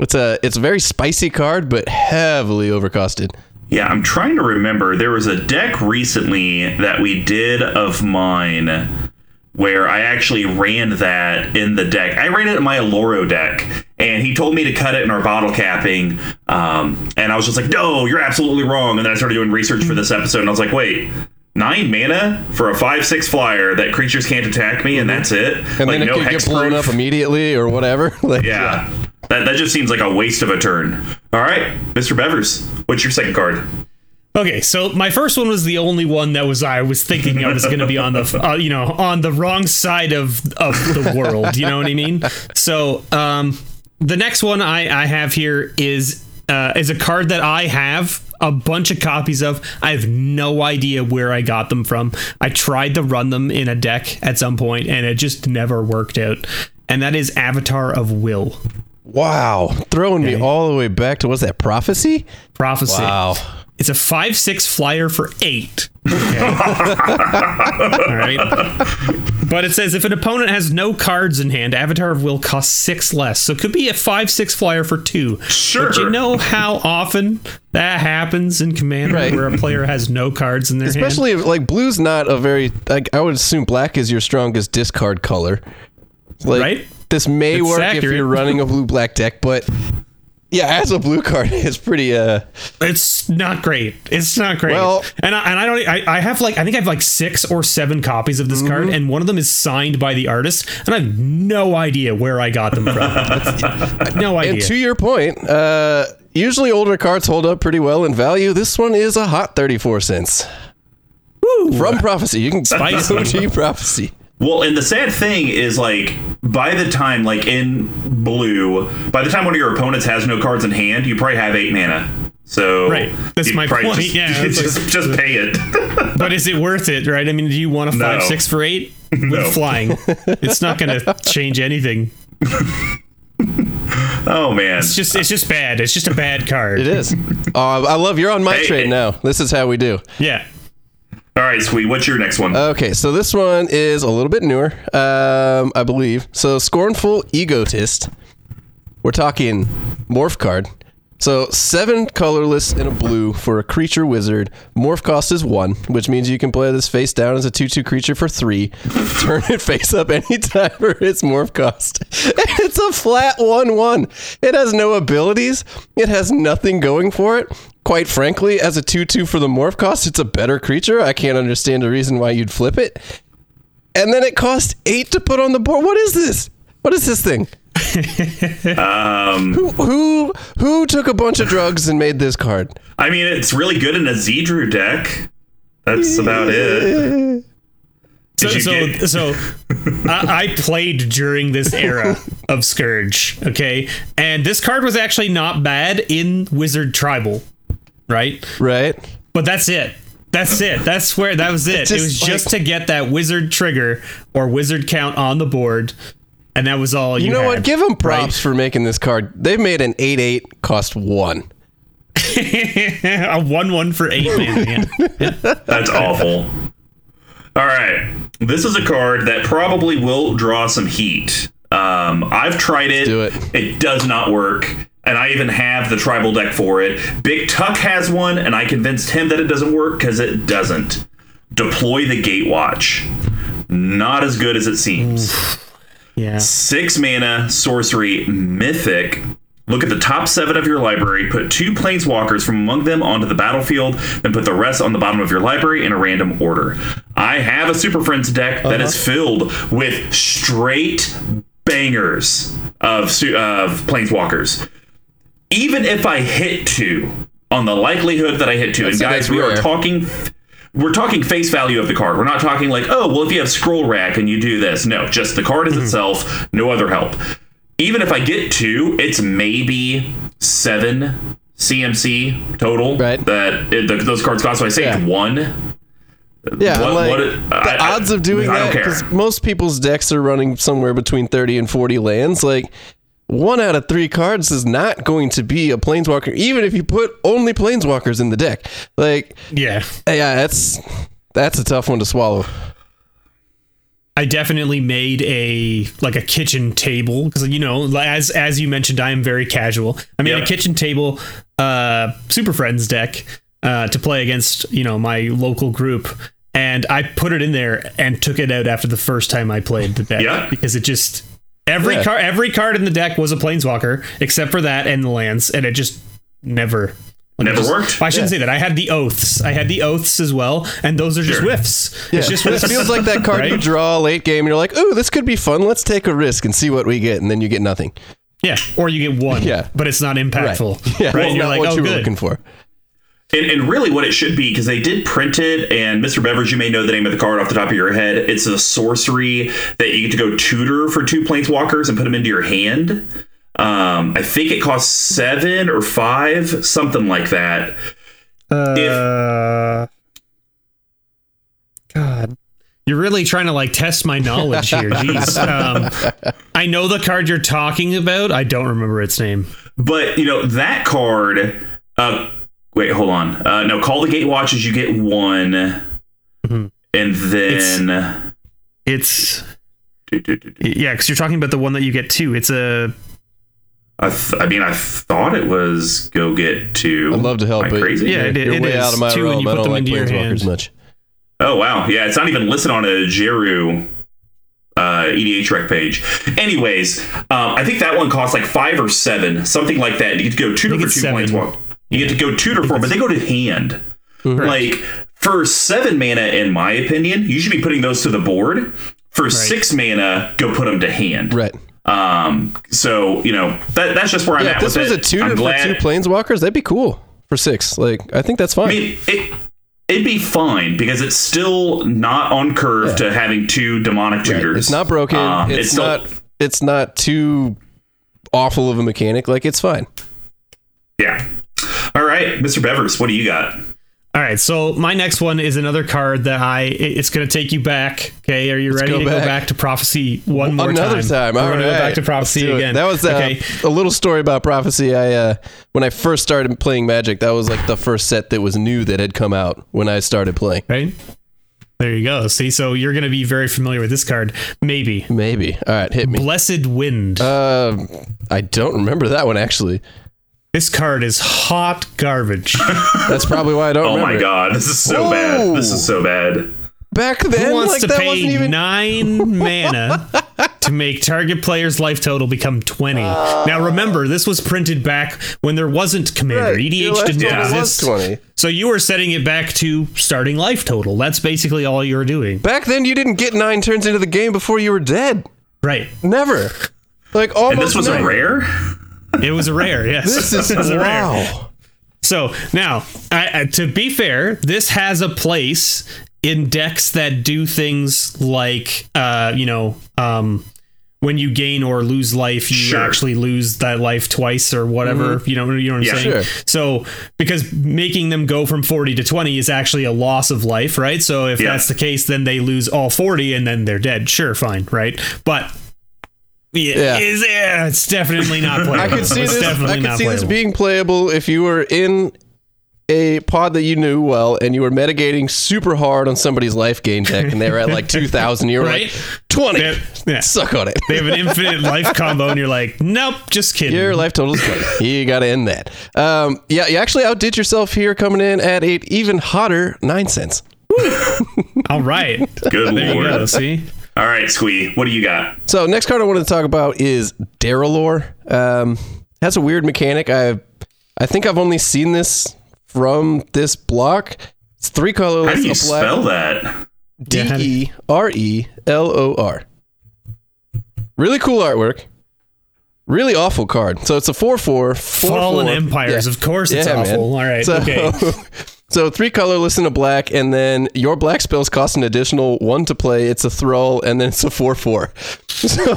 it's a it's a very spicy card, but heavily overcosted. Yeah, I'm trying to remember. There was a deck recently that we did of mine where I actually ran that in the deck. I ran it in my Aloro deck, and he told me to cut it in our bottle capping. Um, and I was just like, no, you're absolutely wrong. And then I started doing research for this episode, and I was like, wait, nine mana for a five six flyer that creatures can't attack me, and that's it? And like, then it no can get blown up immediately or whatever? Like, yeah. yeah. That that just seems like a waste of a turn. All right, Mister Bevers, what's your second card? Okay, so my first one was the only one that was I was thinking I was going to be on the uh, you know on the wrong side of of the world. You know what I mean? So um, the next one I, I have here is uh, is a card that I have a bunch of copies of. I have no idea where I got them from. I tried to run them in a deck at some point, and it just never worked out. And that is Avatar of Will. Wow, throwing okay. me all the way back to, what's that, Prophecy? Prophecy. Wow. It's a five six flyer for eight. Okay. All right. But it says if an opponent has no cards in hand, Avatar of Will costs six less. So it could be a five six flyer for two. Sure. But you know how often that happens in Commander, right, where a player has no cards in their Especially hand? Especially, like, blue's not a very... Like, I would assume black is your strongest discard color. Like, right? This may it's work accurate. If you're running a blue-black deck, but yeah, as a blue card, it's pretty. Uh, it's not great. It's not great. Well, and I, and I don't. I, I have like I think I have like six or seven copies of this mm-hmm. card, and one of them is signed by the artist, and I have no idea where I got them from. No idea. And to your point, uh, usually older cards hold up pretty well in value. This one is a hot thirty-four cents. Woo! From Prophecy, you can spice O G Prophecy. Well, and the sad thing is, like, by the time, like, in blue, by the time one of your opponents has no cards in hand, you probably have eight mana. So, right. That's my point. Just, yeah, it's just, like, just pay it. But is it worth it, right? I mean, do you want a five, no. six for eight? With no. flying. It's not going to change anything. Oh, man. It's just it's just bad. It's just a bad card. It is. Uh, I love you're on my hey, trade hey. now. This is how we do. Yeah. All right, Squee, what's your next one? Okay, so this one is a little bit newer, um, I believe. So, Scornful Egotist. We're talking morph card. So, seven colorless and a blue for a creature wizard. Morph cost is one, which means you can play this face down as a two two creature for three. Turn it face up anytime for its morph cost. It's a flat one one. It has no abilities. It has nothing going for it. Quite frankly, as a two two for the morph cost, it's a better creature. I can't understand a reason why you'd flip it. And then it costs eight to put on the board. What is this? What is this thing? um, who, who who took a bunch of drugs and made this card? I mean, it's really good in a Zedru deck. That's about it. So, so, get- so I, I played during this era of Scourge, okay? And this card was actually not bad in Wizard Tribal. Right? Right. But that's it. That's it. That's where that was it. Just, it was just like, to get that wizard trigger or wizard count on the board. And that was all you You know had, what? Give them props right? for making this card. They've made an eight eight cost one. A one one for eight, man. Yeah. That's awful. All right. This is a card that probably will draw some heat. Um, I've tried it. Do it. It does not work. And I even have the tribal deck for it. Big Tuck has one, and I convinced him that it doesn't work because it doesn't. Deploy the Gatewatch. Not as good as it seems. Yeah. Six mana, sorcery, mythic. Look at the top seven of your library. Put two planeswalkers from among them onto the battlefield, then put the rest on the bottom of your library in a random order. I have a Super Friends deck that uh-huh. is filled with straight bangers of, of planeswalkers. Even if I hit two, on the likelihood that I hit two, that's, and guys, we rare. are talking, we're talking face value of the card. We're not talking like, oh, well, if you have Scroll Rack and you do this. No, just the card is mm-hmm. itself, no other help. Even if I get two, it's maybe seven C M C total right. that it, the, those cards cost. So I saved yeah. one. Yeah, what, like, what it, the I, odds I, of doing I that, because most people's decks are running somewhere between thirty and forty lands, like... One out of three cards is not going to be a planeswalker, even if you put only planeswalkers in the deck. Like, yeah, yeah, that's that's a tough one to swallow. I definitely made a like a kitchen table because, you know, as as you mentioned, I am very casual. I made yeah. a kitchen table uh, Super Friends deck uh, to play against, you know, my local group. And I put it in there and took it out after the first time I played the deck. Yeah. Because it just... Every, yeah. car, every card in the deck was a Planeswalker, except for that and the lands, and it just never... Like Never just, worked. I shouldn't yeah. say that. I had the oaths. I had the oaths as well, and those are just sure. whiffs. Yeah. It's just whiffs. It feels like that card right? you draw late game, and you're like, "Ooh, this could be fun. Let's take a risk and see what we get," and then you get nothing. Yeah, or you get one. Yeah. But it's not impactful. Right. Yeah, right? Well, you're like, what oh, you were good. looking for. And, and really, what it should be, because they did print it, and Mister Bevers, you may know the name of the card off the top of your head. It's a sorcery that you get to go tutor for two Planeswalkers and put them into your hand. Um, I think it costs seven or five, something like that. Uh, if... God, you're really trying to like test my knowledge here. Jeez. Um, I know the card you're talking about. I don't remember its name, but you know that card. Uh, wait, hold on. Uh, no, Call the Gatewatch as you get one, mm-hmm. and then it's, it's... yeah, because you're talking about the one that you get two. It's a I, th- I mean, I thought it was go get two. I'd love to help. Am I crazy? Yeah, it, it, You're it way is. Out of my two realm. I don't like Planeswalkers much. Oh, wow. Yeah, it's not even listed on a Jeru uh, E D H rec page. Anyways, um, I think that one costs like five or seven, something like that. You get to go tutor for two Planeswalkers. You get to go tutor for them, but they go to hand. Mm-hmm. Like, for seven mana, in my opinion, you should be putting those to the board. For right. six mana, go put them to hand. Right. Um, so, you know, that, that's just where I'm yeah, at if this with was it. a tutor for two Planeswalkers, that'd be cool for six. Like, I think that's fine. I mean, it, it'd be fine because it's still not on curve yeah. to having two demonic tutors. Right. It's not broken. Um, it's, it's not, still, it's not too awful of a mechanic. Like, it's fine. Yeah. All right, Mister Bevers, what do you got? All right, so my next one is another card that I... It's going to take you back. Okay, are you Let's ready go to back. go back to Prophecy one more Another time? Another time. All We're right. Go back to Prophecy again. That was uh, okay. a little story about Prophecy. I uh, when I first started playing Magic, that was like the first set that was new that had come out when I started playing. Right? There you go. See, so you're going to be very familiar with this card. Maybe. Maybe. All right, hit me. Blessed Wind. Uh, I don't remember that one, actually. This card is hot garbage. That's probably why I don't. Oh remember my god, it. this is so Whoa. bad. This is so bad. Back then, who wants like to that pay wasn't even... nine mana to make target player's life total become twenty? Uh, now remember, this was printed back when there wasn't Commander. Right, E D H did not exist. twenty. So you were setting it back to starting life total. That's basically all you were doing. Back then, you didn't get nine turns into the game before you were dead. Right. Never. Like almost. And this was nine. a rare. It was a rare, yes. This is it was a wow. rare. So now, I, I, to be fair, this has a place in decks that do things like, uh, you know, um, when you gain or lose life, you sure. actually lose that life twice or whatever. Mm-hmm. You know, you know what I'm yeah, saying? Sure. So because making them go from forty to twenty is actually a loss of life, right? So if yeah. that's the case, then they lose all forty and then they're dead. Sure, fine, right? But... Yeah, yeah. Is, yeah, it's definitely not playable. I could see, this, I could see this being playable if you were in a pod that you knew well and you were mitigating super hard on somebody's life gain deck and they were at like two thousand. You were right? like, twenty. Have, yeah. Suck on it. They have an infinite life combo and you're like, nope, just kidding. Your life total's good. You got to end that. Um, yeah, you actually outdid yourself here coming in at an even hotter nine cents. All right. Good there Lord. You go, see? All right, Squee, what do you got? So next card I wanted to talk about is Darylore. Um Has a weird mechanic. I I think I've only seen this from this block. It's three colorless. How do you spell that? D E R E L O R. Really cool artwork. Really awful card. So it's a four four. Fallen Empires. Yeah. Of course it's yeah, awful. Man. All right, so, okay. So three colorless and a black, and then your black spells cost an additional one to play. It's a thrall, and then it's a four four. So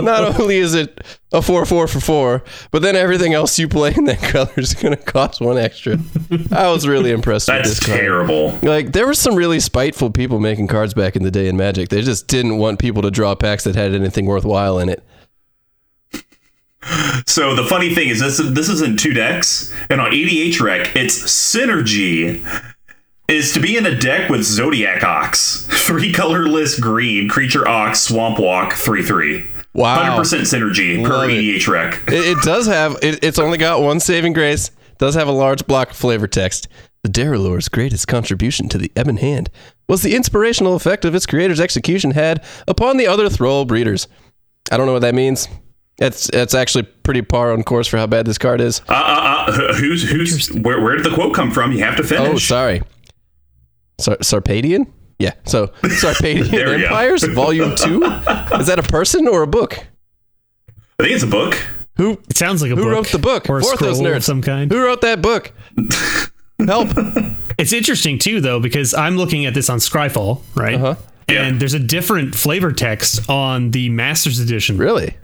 not only is it a four four for four, but then everything else you play in that color is going to cost one extra. I was really impressed with this card. That's terrible. Like there were some really spiteful people making cards back in the day in Magic. They just didn't want people to draw packs that had anything worthwhile in it. So the funny thing is this this is in two decks, and on E D H rec it's synergy is to be in a deck with Zodiac Ox, three colorless green creature ox swamp walk three three. Wow, one hundred percent synergy. Love per it. E D H rec. It, it does have it, it's only got one saving grace. does have a large block of flavor text. The Daralur's greatest contribution to the Ebon Hand was the inspirational effect of its creator's execution had upon the other Thrall breeders. I don't know what that means. That's that's actually pretty par on course for how bad this card is. Uh, uh, uh who's who's where? Where did the quote come from? You have to finish. Oh, sorry. Sar- Sarpedian? Yeah. So Sarpedian Empires, Volume Two. Is that a person or a book? I think it's a book. Who? It sounds like a who book. Who wrote the book? Or a Vorthos nerds of some kind. Who wrote that book? Help. It's interesting too, though, because I'm looking at this on Scryfall, right? Uh-huh. And yeah. There's a different flavor text on the Masters Edition. Really?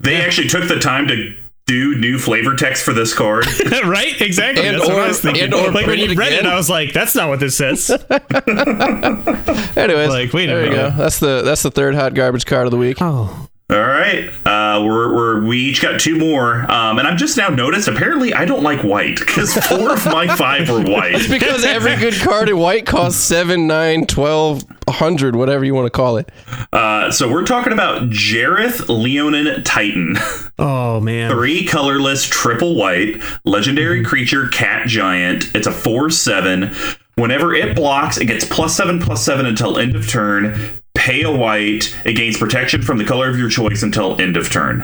They yeah. actually took the time to do new flavor text for this card. Right? Exactly. And that's or, what I was thinking. And or like when you read again. It, I was like, that's not what this says. Anyways, like, wait there a minute. You go. That's the that's the third hot garbage card of the week. Oh. All right. Uh, we're, we're, we each got two more. Um, and I've just now noticed, apparently, I don't like white, because four of my five were white. It's because every good card in white costs seven, nine, twelve, one hundred, whatever you want to call it. Uh, so we're talking about Jareth Leonin Titan. Oh, man. Three colorless, triple white, legendary mm-hmm. creature, cat giant. It's a four seven. Whenever it blocks, it gets plus seven, plus seven until end of turn. Pay a white. It gains protection from the color of your choice until end of turn.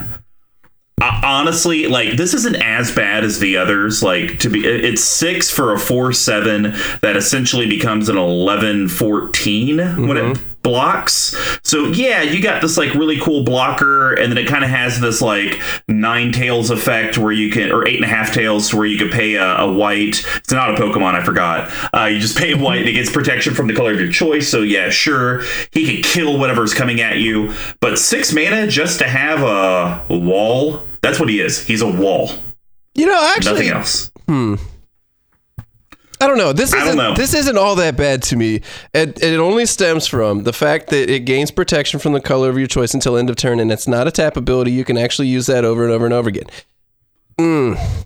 Uh, honestly, like, this isn't as bad as the others. Like, to be, it's six for a four seven that essentially becomes an eleven fourteen mm-hmm. when it blocks. So yeah, you got this like really cool blocker, and then it kind of has this like nine tails effect where you can, or eight and a half tails where you could pay a, a white. It's not a Pokemon, I forgot. Uh, you just pay white and it gets protection from the color of your choice. So yeah, sure, he could kill whatever's coming at you, but six mana just to have a wall. That's what he is. He's a wall. You know, actually, nothing else. Hmm. I don't know. This isn't, I don't know. This isn't all that bad to me. It, it only stems from the fact that it gains protection from the color of your choice until end of turn, and it's not a tap ability. You can actually use that over and over and over again. Mm.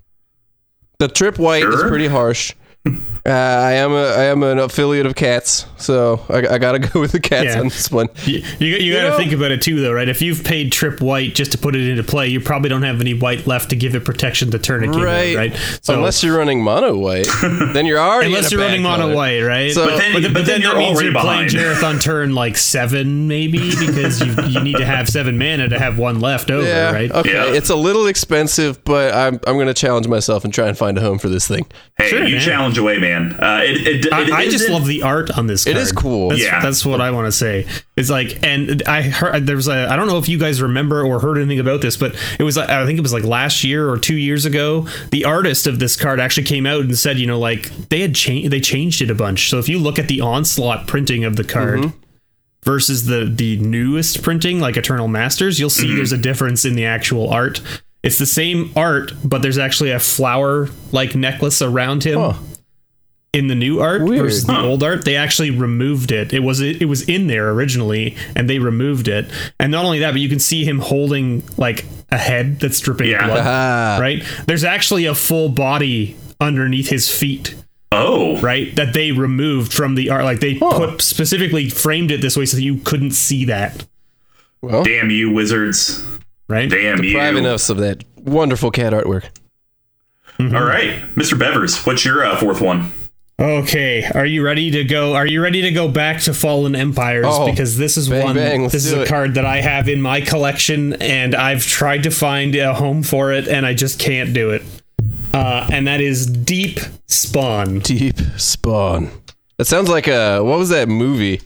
The trip white sure. is pretty harsh. uh, I am a I am an affiliate of cats, so I, I gotta go with the cats yeah. on this one. You, you, you gotta you know? think about it too, though, right? If you've paid trip white just to put it into play, you probably don't have any white left to give it protection the turn it came right. in, right? So unless you're running mono white, then you're already unless in a you're running mono color. White, right? So, but then, but, but but then, then that you're means you're behind. Playing Jareth on turn like seven, maybe, because you you need to have seven mana to have one left over, yeah, right? Okay, yeah. It's a little expensive, but I'm I'm gonna challenge myself and try and find a home for this thing. Hey, sure, you man. challenge. Away, man. Uh, it, it, it, I, it, I just it, love the art on this card. It is cool. That's, yeah, that's what I want to say. It's like, and I heard there was a. I don't know if you guys remember or heard anything about this, but it was. I think it was like last year or two years ago. The artist of this card actually came out and said, you know, like they had changed. They changed it a bunch. So if you look at the Onslaught printing of the card. Mm-hmm. Versus the the newest printing, like Eternal Masters, you'll see there's a difference in the actual art. It's the same art, but there's actually a flower like necklace around him. Huh. In the new art Weird. versus the huh. old art, they actually removed it. It was it was in there originally, and they removed it. And not only that, but you can see him holding like a head that's dripping yeah. blood. Right? There's actually a full body underneath his feet. Oh, right. That they removed from the art. Like they huh. put specifically framed it this way so that you couldn't see that. Well, damn you, wizards! Right? Damn you! Depriving us of that wonderful cat artwork. Mm-hmm. All right, Mister Bevers, what's your uh, fourth one? Okay, are you ready to go? Are you ready to go back to Fallen Empires? Oh, because this is bang, one. Bang, this is a it. card that I have in my collection, and I've tried to find a home for it, and I just can't do it. Uh, and that is Deep Spawn. Deep Spawn. That sounds like a what was that movie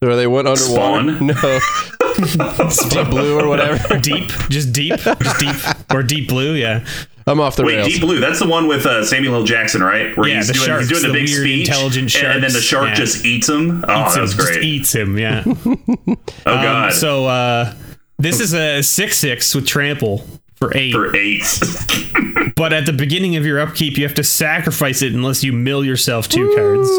where they went underwater? Spawn? No. Deep Blue or whatever. Deep, just deep, just deep, or Deep Blue. Yeah. I'm off the Wait, rails. Deep Blue, that's the one with uh, Samuel L. Jackson, right? Where yeah, he's, the doing, sharks, he's doing the, the big weird, speech, intelligent sharks, and then the shark yeah. just eats him. Oh, eats that him, was great. Just eats him, yeah. Oh, God. Um, so uh, this is a six six with trample for eight. For eight. But at the beginning of your upkeep, you have to sacrifice it unless you mill yourself two cards.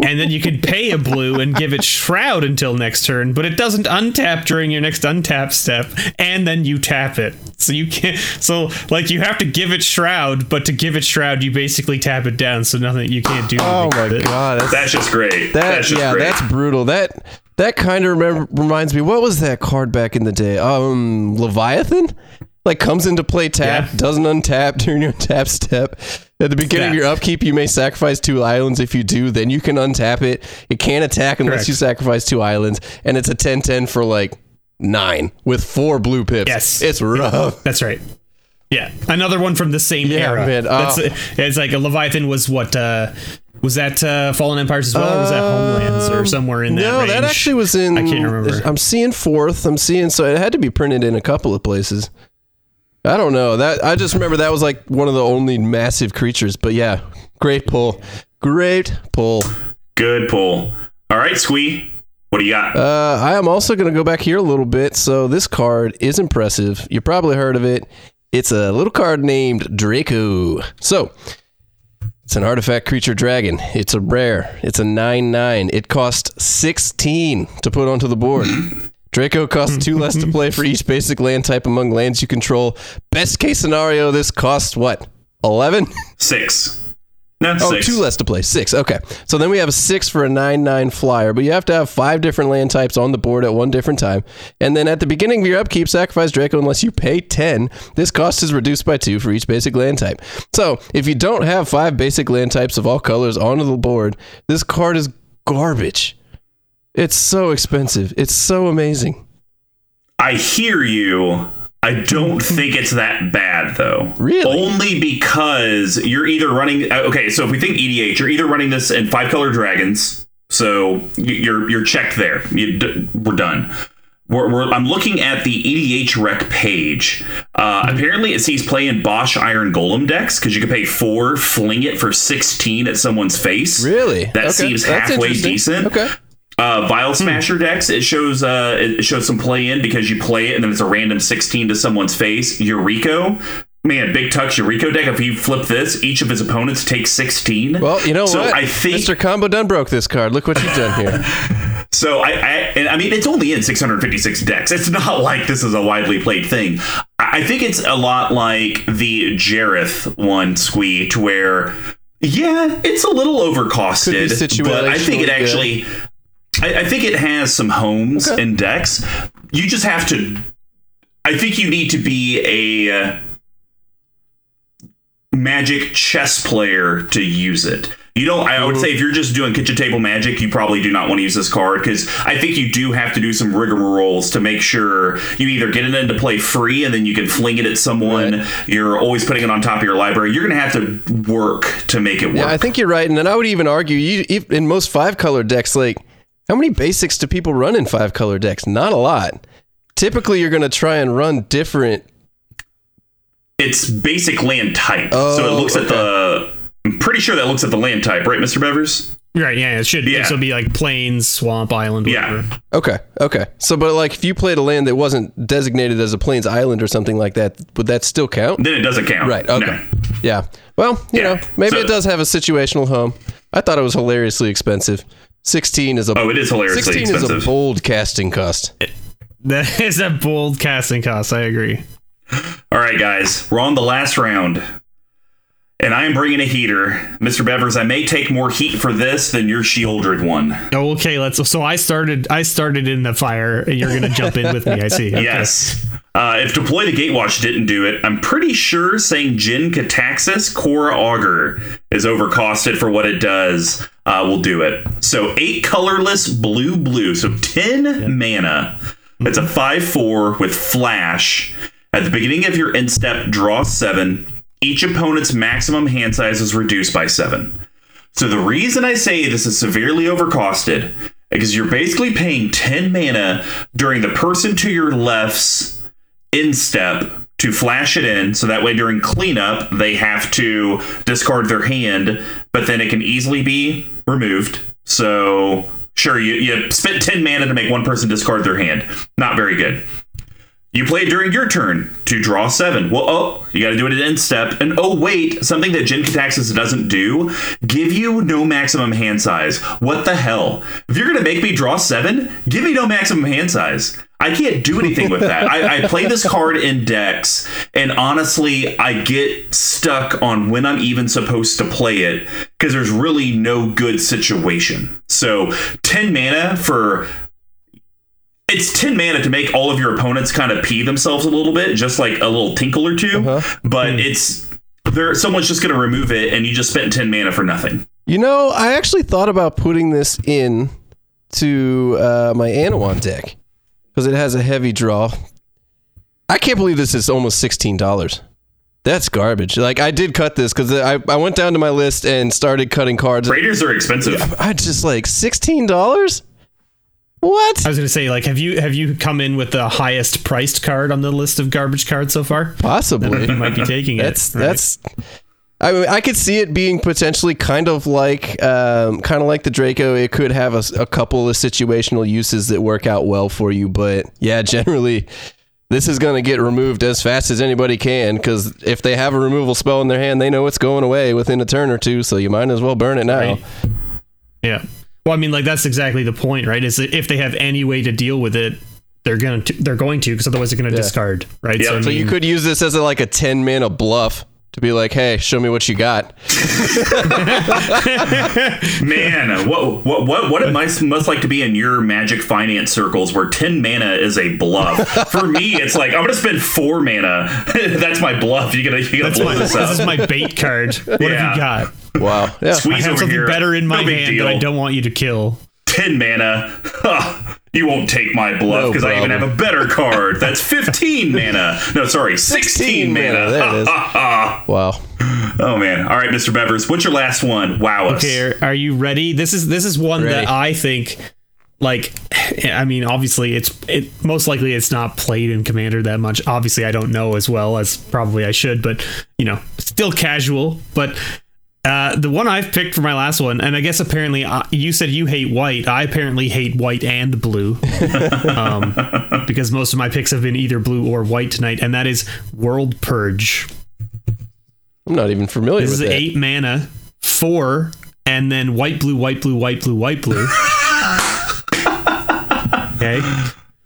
And then you can pay a blue and give it Shroud until next turn, but it doesn't untap during your next untap step, and then you tap it. So you can't. So like you have to give it Shroud, but to give it Shroud, you basically tap it down. So nothing you can't do. Oh my it. god, that's, that's just great. That, that's just yeah, great. That's brutal. That that kind of reminds me. What was that card back in the day? Um, Leviathan. like comes into play tap, yeah. doesn't untap during your tap step. At the beginning yeah. of your upkeep, you may sacrifice two islands. If you do, then you can untap it. It can't attack unless Correct. you sacrifice two islands. And it's a ten ten for like nine with four blue pips. Yes. It's rough. That's right. Yeah. Another one from the same yeah, era. Man. Oh. That's, it's like a Leviathan was what... Uh, was that uh, Fallen Empires as well, or was that Homelands or somewhere in that no, range? No, that actually was in... I can't remember. I'm seeing fourth. I'm seeing... So it had to be printed in a couple of places. I don't know. That I just remember that was like one of the only massive creatures. But yeah, great pull. Great pull. Good pull. All right, Squee. What do you got? Uh, I am also going to go back here a little bit. So this card is impressive. You probably heard of it. It's a little card named Draco. So... it's an artifact creature dragon. It's a rare. It's a nine nine. It costs sixteen to put onto the board. Draco costs two less to play for each basic land type among lands you control. Best case scenario, this costs what? eleven? six. No, oh, six. two less to play. six. Okay. So then we have a six for a nine nine flyer, but you have to have five different land types on the board at one different time. And then at the beginning of your upkeep, sacrifice Draco unless you pay ten. This cost is reduced by two for each basic land type. So if you don't have five basic land types of all colors onto the board, this card is garbage. It's so expensive. It's so amazing. I hear you. I don't think it's that bad, though. Really? Only because you're either running... Okay, so if we think E D H, you're either running this in five-color dragons, so you're you're checked there. You, we're done. We're, we're, I'm looking at the E D H rec page. Uh, apparently, it sees play in Bosch Iron Golem decks, because you can pay four, fling it for sixteen at someone's face. Really? That okay. seems That's halfway decent. Okay. Uh, Vial Smasher hmm. decks, it shows uh, it shows some play in because you play it and then it's a random sixteen to someone's face. Yuriko, man, Big Tuck's Yuriko deck, if you flip this, each of his opponents takes sixteen. Well, you know so what? I think Mister Combo done broke this card. Look what you've done here. So, I, I, and I mean, it's only in six hundred fifty-six decks. It's not like this is a widely played thing. I think it's a lot like the Jareth one, Squee, to where, yeah, it's a little overcosted, but I think it actually... Yeah. I, I think it has some homes okay. in decks. You just have to... I think you need to be a uh, Magic chess player to use it. You don't... I would say if you're just doing kitchen table Magic, you probably do not want to use this card, because I think you do have to do some rigmaroles to make sure you either get it into play free and then you can fling it at someone. Right. You're always putting it on top of your library. You're going to have to work to make it work. Yeah, I think you're right. And then I would even argue, you in most five-color decks, like... how many basics do people run in five color decks? Not a lot. Typically, you're going to try and run different. It's basic land type. Oh, so it looks okay. at the... I'm pretty sure that looks at the land type, right, Mister Bevers? Right, yeah, it should be. Yeah. So it'll be like plains, swamp, island, whatever. Yeah. Okay, okay. So, but like if you played a land that wasn't designated as a plains island or something like that, would that still count? Then it doesn't count. Right, okay. No. Yeah. Well, you yeah. know, maybe so, it does have a situational home. I thought it was hilariously expensive. sixteen is a oh, it is hilariously sixteen expensive. Is a bold casting cost. It, that is a bold casting cost. I agree. All right, guys, we're on the last round, and I am bringing a heater, Mister Bevers. I may take more heat for this than your Sheoldred one. Okay, let's. So I started. I started in the fire, and you're going to jump in with me. I see. Okay. Yes. Uh, if Deploy the Gatewatch didn't do it, I'm pretty sure saying Jin Cataxis Korra Augur is overcosted for what it does. Uh, we'll do it. So eight colorless blue blue. So ten yep. mana. That's mm-hmm. a five four with flash. At the beginning of your end step, draw seven. Each opponent's maximum hand size is reduced by seven. So the reason I say this is severely overcosted is because you're basically paying ten mana during the person to your left's end step to flash it in, so that way during cleanup they have to discard their hand, but then it can easily be removed. So sure, you, you spent ten mana to make one person discard their hand. Not very good. You play it during your turn to draw seven. Well, oh, you got to do it at end step. And oh, wait, something that Jin Cataxis doesn't do, give you no maximum hand size. What the hell? If you're going to make me draw seven, give me no maximum hand size. I can't do anything with that. I, I play this card in decks, and honestly, I get stuck on when I'm even supposed to play it, because there's really no good situation. So ten mana for... It's ten mana to make all of your opponents kind of pee themselves a little bit, just like a little tinkle or two. Uh-huh. But mm. it's there. Someone's just going to remove it, and you just spent ten mana for nothing. You know, I actually thought about putting this in to uh, my Anawan deck because it has a heavy draw. I can't believe this is almost sixteen dollars. That's garbage. Like, I did cut this because I, I went down to my list and started cutting cards. Raiders are expensive. I just like sixteen dollars. What? I was going to say, like, have you have you come in with the highest priced card on the list of garbage cards so far? Possibly. You might be taking that's, it. Right? That's I mean, I could see it being potentially kind of like um, kind of like the Draco. It could have a, a couple of situational uses that work out well for you. But yeah, generally, this is going to get removed as fast as anybody can, because if they have a removal spell in their hand, they know it's going away within a turn or two. So you might as well burn it now. Right. Yeah. Well, I mean, like, that's exactly the point, right? Is that if they have any way to deal with it, they're going to they're going to, because otherwise they're going to yeah. discard, right? Yeah. So, I mean, so you could use this as a, like a ten mana bluff to be like, hey, show me what you got. Man, what what what what it must must like to be in your Magic finance circles where ten mana is a bluff. For me, it's like, I'm gonna spend four mana. That's my bluff. You gotta you gotta blow my, this up. This is my bait card. What yeah. have you got? Wow. Yeah. Sweet, I have something here. Better in my no hand that I don't want you to kill. ten mana. Huh. You won't take my bluff because no I even have a better card. That's fifteen mana. No, sorry, sixteen, sixteen mana. There it is. Wow. Oh, man. All right, Mister Bevers, what's your last one? Wow us. Okay, are you ready? This is this is one ready. That I think, like, I mean, obviously, it's it most likely it's not played in Commander that much. Obviously, I don't know as well as probably I should, but, you know, still casual, but... Uh, the one I've picked for my last one, and I guess apparently uh, you said you hate white. I apparently hate white and blue um, because most of my picks have been either blue or white tonight, and that is World Purge. I'm not even familiar this with that. This is eight mana, four, and then white, blue, white, blue, white, blue, white, blue. Okay.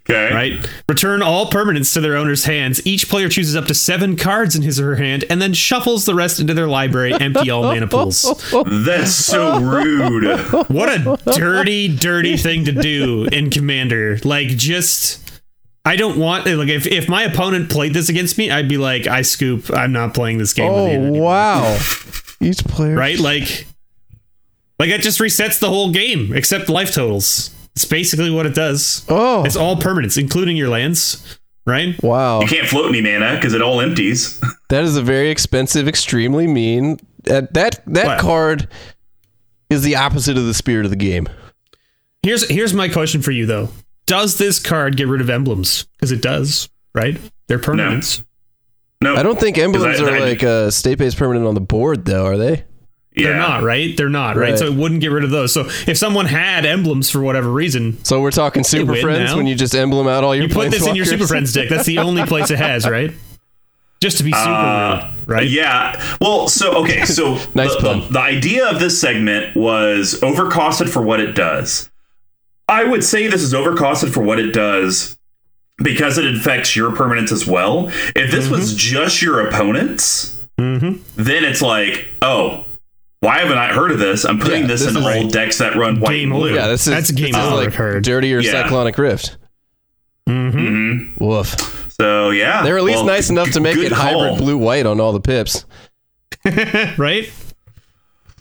Okay. Right. Return all permanents to their owner's hands. Each player chooses up to seven cards in his or her hand and then shuffles the rest into their library. Empty all mana pools. That's so rude. What a dirty, dirty thing to do in Commander. Like, just... I don't want... Like, if, if my opponent played this against me, I'd be like, I scoop. I'm not playing this game oh, with you anymore. Wow. Each player... Right? Like, like, it just resets the whole game, except life totals. It's basically what it does. Oh. It's all permanents, including your lands, right? Wow. You can't float any mana because it all empties. That is a very expensive, extremely mean. That that, that wow. card is the opposite of the spirit of the game. Here's here's my question for you, though. Does this card get rid of emblems? Because it does, right? They're permanents. No. no. I don't think emblems I, are I, like a state-based permanent on the board, though, are they? They're yeah. not, right? They're not, right? right? So it wouldn't get rid of those. So if someone had emblems for whatever reason... So we're talking Super Friends now. When you just emblem out all your planeswalkers? You put this in your Super Friends deck. That's the only place it has, right? Just to be super uh, rude, right? Yeah. Well, so, okay. So nice the, pun. The, the idea of this segment was overcosted for what it does. I would say this is overcosted for what it does because it affects your permanents as well. If this mm-hmm. was just your opponents, mm-hmm. then it's like, oh... Why haven't I heard of this? I'm putting yeah, this, this in old right. decks that run white game and blue. Yeah, this is, that's a game over. Like heard. Dirtier yeah. Cyclonic Rift. Mm-hmm. mm-hmm. Woof. So, yeah. They're at least well, nice g- enough to make it hybrid call. Blue-white on all the pips. Right?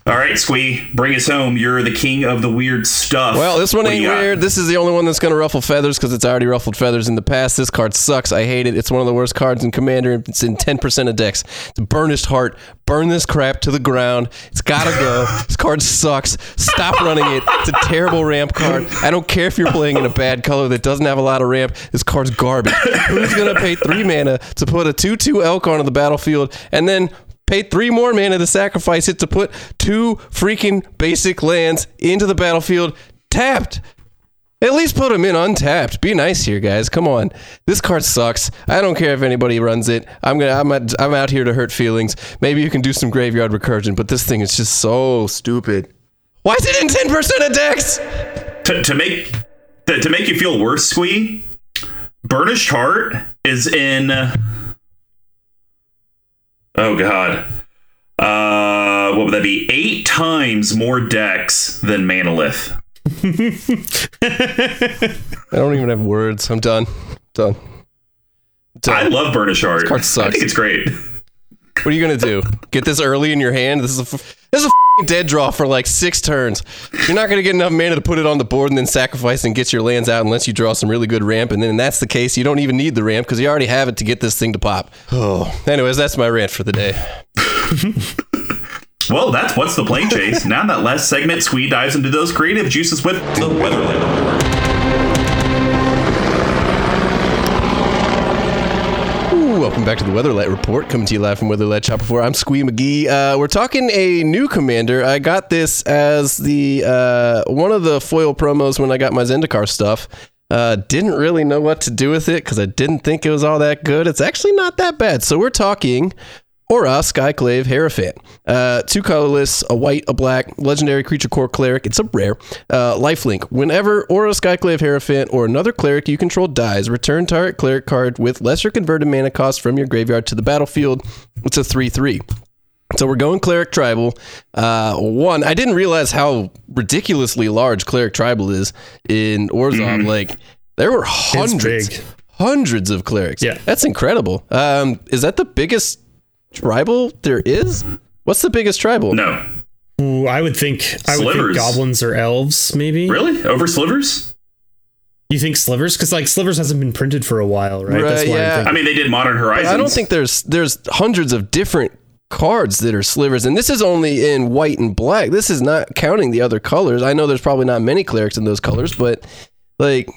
All right, Squee, bring us home. You're the king of the weird stuff. Well, this one ain't weird. This is the only one that's going to ruffle feathers because it's already ruffled feathers in the past. This card sucks. I hate it. It's one of the worst cards in Commander. It's in ten percent of decks. It's Burnished Heart. Burn this crap to the ground. It's got to go. This card sucks. Stop running it. It's a terrible ramp card. I don't care if you're playing in a bad color that doesn't have a lot of ramp. This card's garbage. Who's going to pay three mana to put a two two elk onto the battlefield and then... Pay three more mana to sacrifice it to put two freaking basic lands into the battlefield tapped. At least put them in untapped. Be nice here, guys. Come on. This card sucks. I don't care if anybody runs it. I'm gonna. I'm. At, I'm out here to hurt feelings. Maybe you can do some graveyard recursion, but this thing is just so stupid. Why is it in ten percent of decks? To, to make to, to make you feel worse, Squee. Burnished Heart is in. Uh, Oh, God. Uh, what would that be? Eight times more decks than Manolith. I don't even have words. I'm done. Done. done. I love Burnished Heart. This card sucks. I think it's great. What are you gonna do? Get this early in your hand? This is a f- this is a f- dead draw for like six turns. You're not gonna get enough mana to put it on the board and then sacrifice and get your lands out unless you draw some really good ramp. And then, and that's the case, you don't even need the ramp because you already have it to get this thing to pop. Oh, anyways, that's my rant for the day. Well, that's what's the plane chase. Now in that last segment, Squee dives into those creative juices with the Weatherland. Welcome back to the Weatherlight Report, coming to you live from Weatherlight Shop Before. I'm Squee McGee. Uh, we're talking a new commander. I got this as the uh, one of the foil promos when I got my Zendikar stuff. Uh, didn't really know what to do with it because I didn't think it was all that good. It's actually not that bad. So we're talking Orah, Skyclave Hierophant. Uh, two colorless, a white, a black, legendary creature core cleric. It's a rare. Uh, lifelink. Whenever Orah, Skyclave Hierophant, or another cleric you control dies, return target cleric card with lesser converted mana cost from your graveyard to the battlefield. It's a three three. So we're going cleric tribal. Uh, one, I didn't realize how ridiculously large cleric tribal is in Orzhov. Mm-hmm. Like, there were hundreds, hundreds of clerics. Yeah. That's incredible. Um, is that the biggest tribal there is? What's the biggest tribal? No. Ooh, I would think I would think goblins or elves, maybe. Really? Over slivers? You think slivers? Because like slivers hasn't been printed for a while, right? Right. That's why yeah. I'm I mean, they did Modern Horizons. But I don't think there's there's hundreds of different cards that are slivers, and this is only in white and black. This is not counting the other colors. I know there's probably not many clerics in those colors, but like,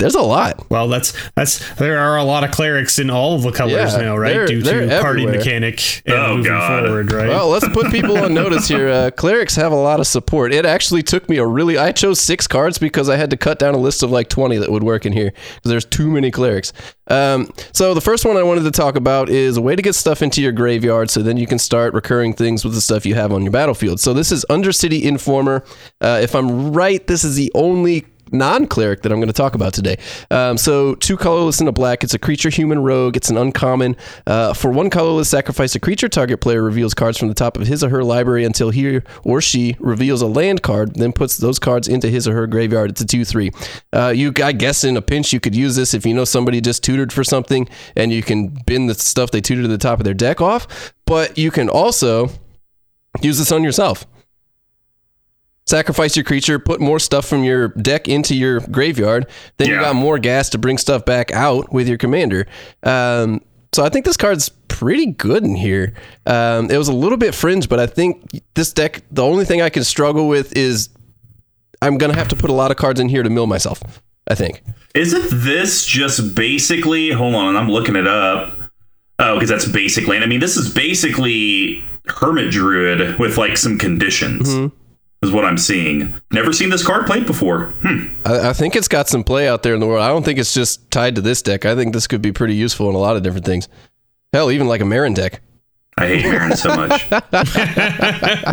there's a lot. Well, that's that's there are a lot of clerics in all of the colors yeah, now, right? They're, Due they're to everywhere. Party mechanic and oh, moving God. forward, right? Well, let's put people on notice here. Uh, clerics have a lot of support. It actually took me a really... I chose six cards because I had to cut down a list of like twenty that would work in here because there's too many clerics. Um, so the first one I wanted to talk about is a way to get stuff into your graveyard so then you can start recurring things with the stuff you have on your battlefield. So this is Undercity Informer. Uh, if I'm right, this is the only non-cleric that I'm going to talk about today. Um, so two colorless and a black. It's a creature human rogue. It's an uncommon. Uh, for one colorless, sacrifice a creature. Target player reveals cards from the top of his or her library until he or she reveals a land card, then puts those cards into his or her graveyard. It's a two three. Uh, you, I guess in a pinch, you could use this if you know somebody just tutored for something and you can bin the stuff they tutored to the top of their deck off, but you can also use this on yourself. Sacrifice your creature, put more stuff from your deck into your graveyard, then yeah. you got more gas to bring stuff back out with your commander. Um, so I think this card's pretty good in here. Um, it was a little bit fringe, but I think this deck, the only thing I can struggle with is I'm going to have to put a lot of cards in here to mill myself, I think. Isn't this just basically... Hold on, I'm looking it up. Oh, because that's basically... And I mean, this is basically Hermit Druid with like some conditions. Mm-hmm. Is what I'm seeing. Never seen this card played before. Hmm. I, I think it's got some play out there in the world. I don't think it's just tied to this deck. I think this could be pretty useful in a lot of different things. Hell, even like a Marin deck. I hate Marin so much.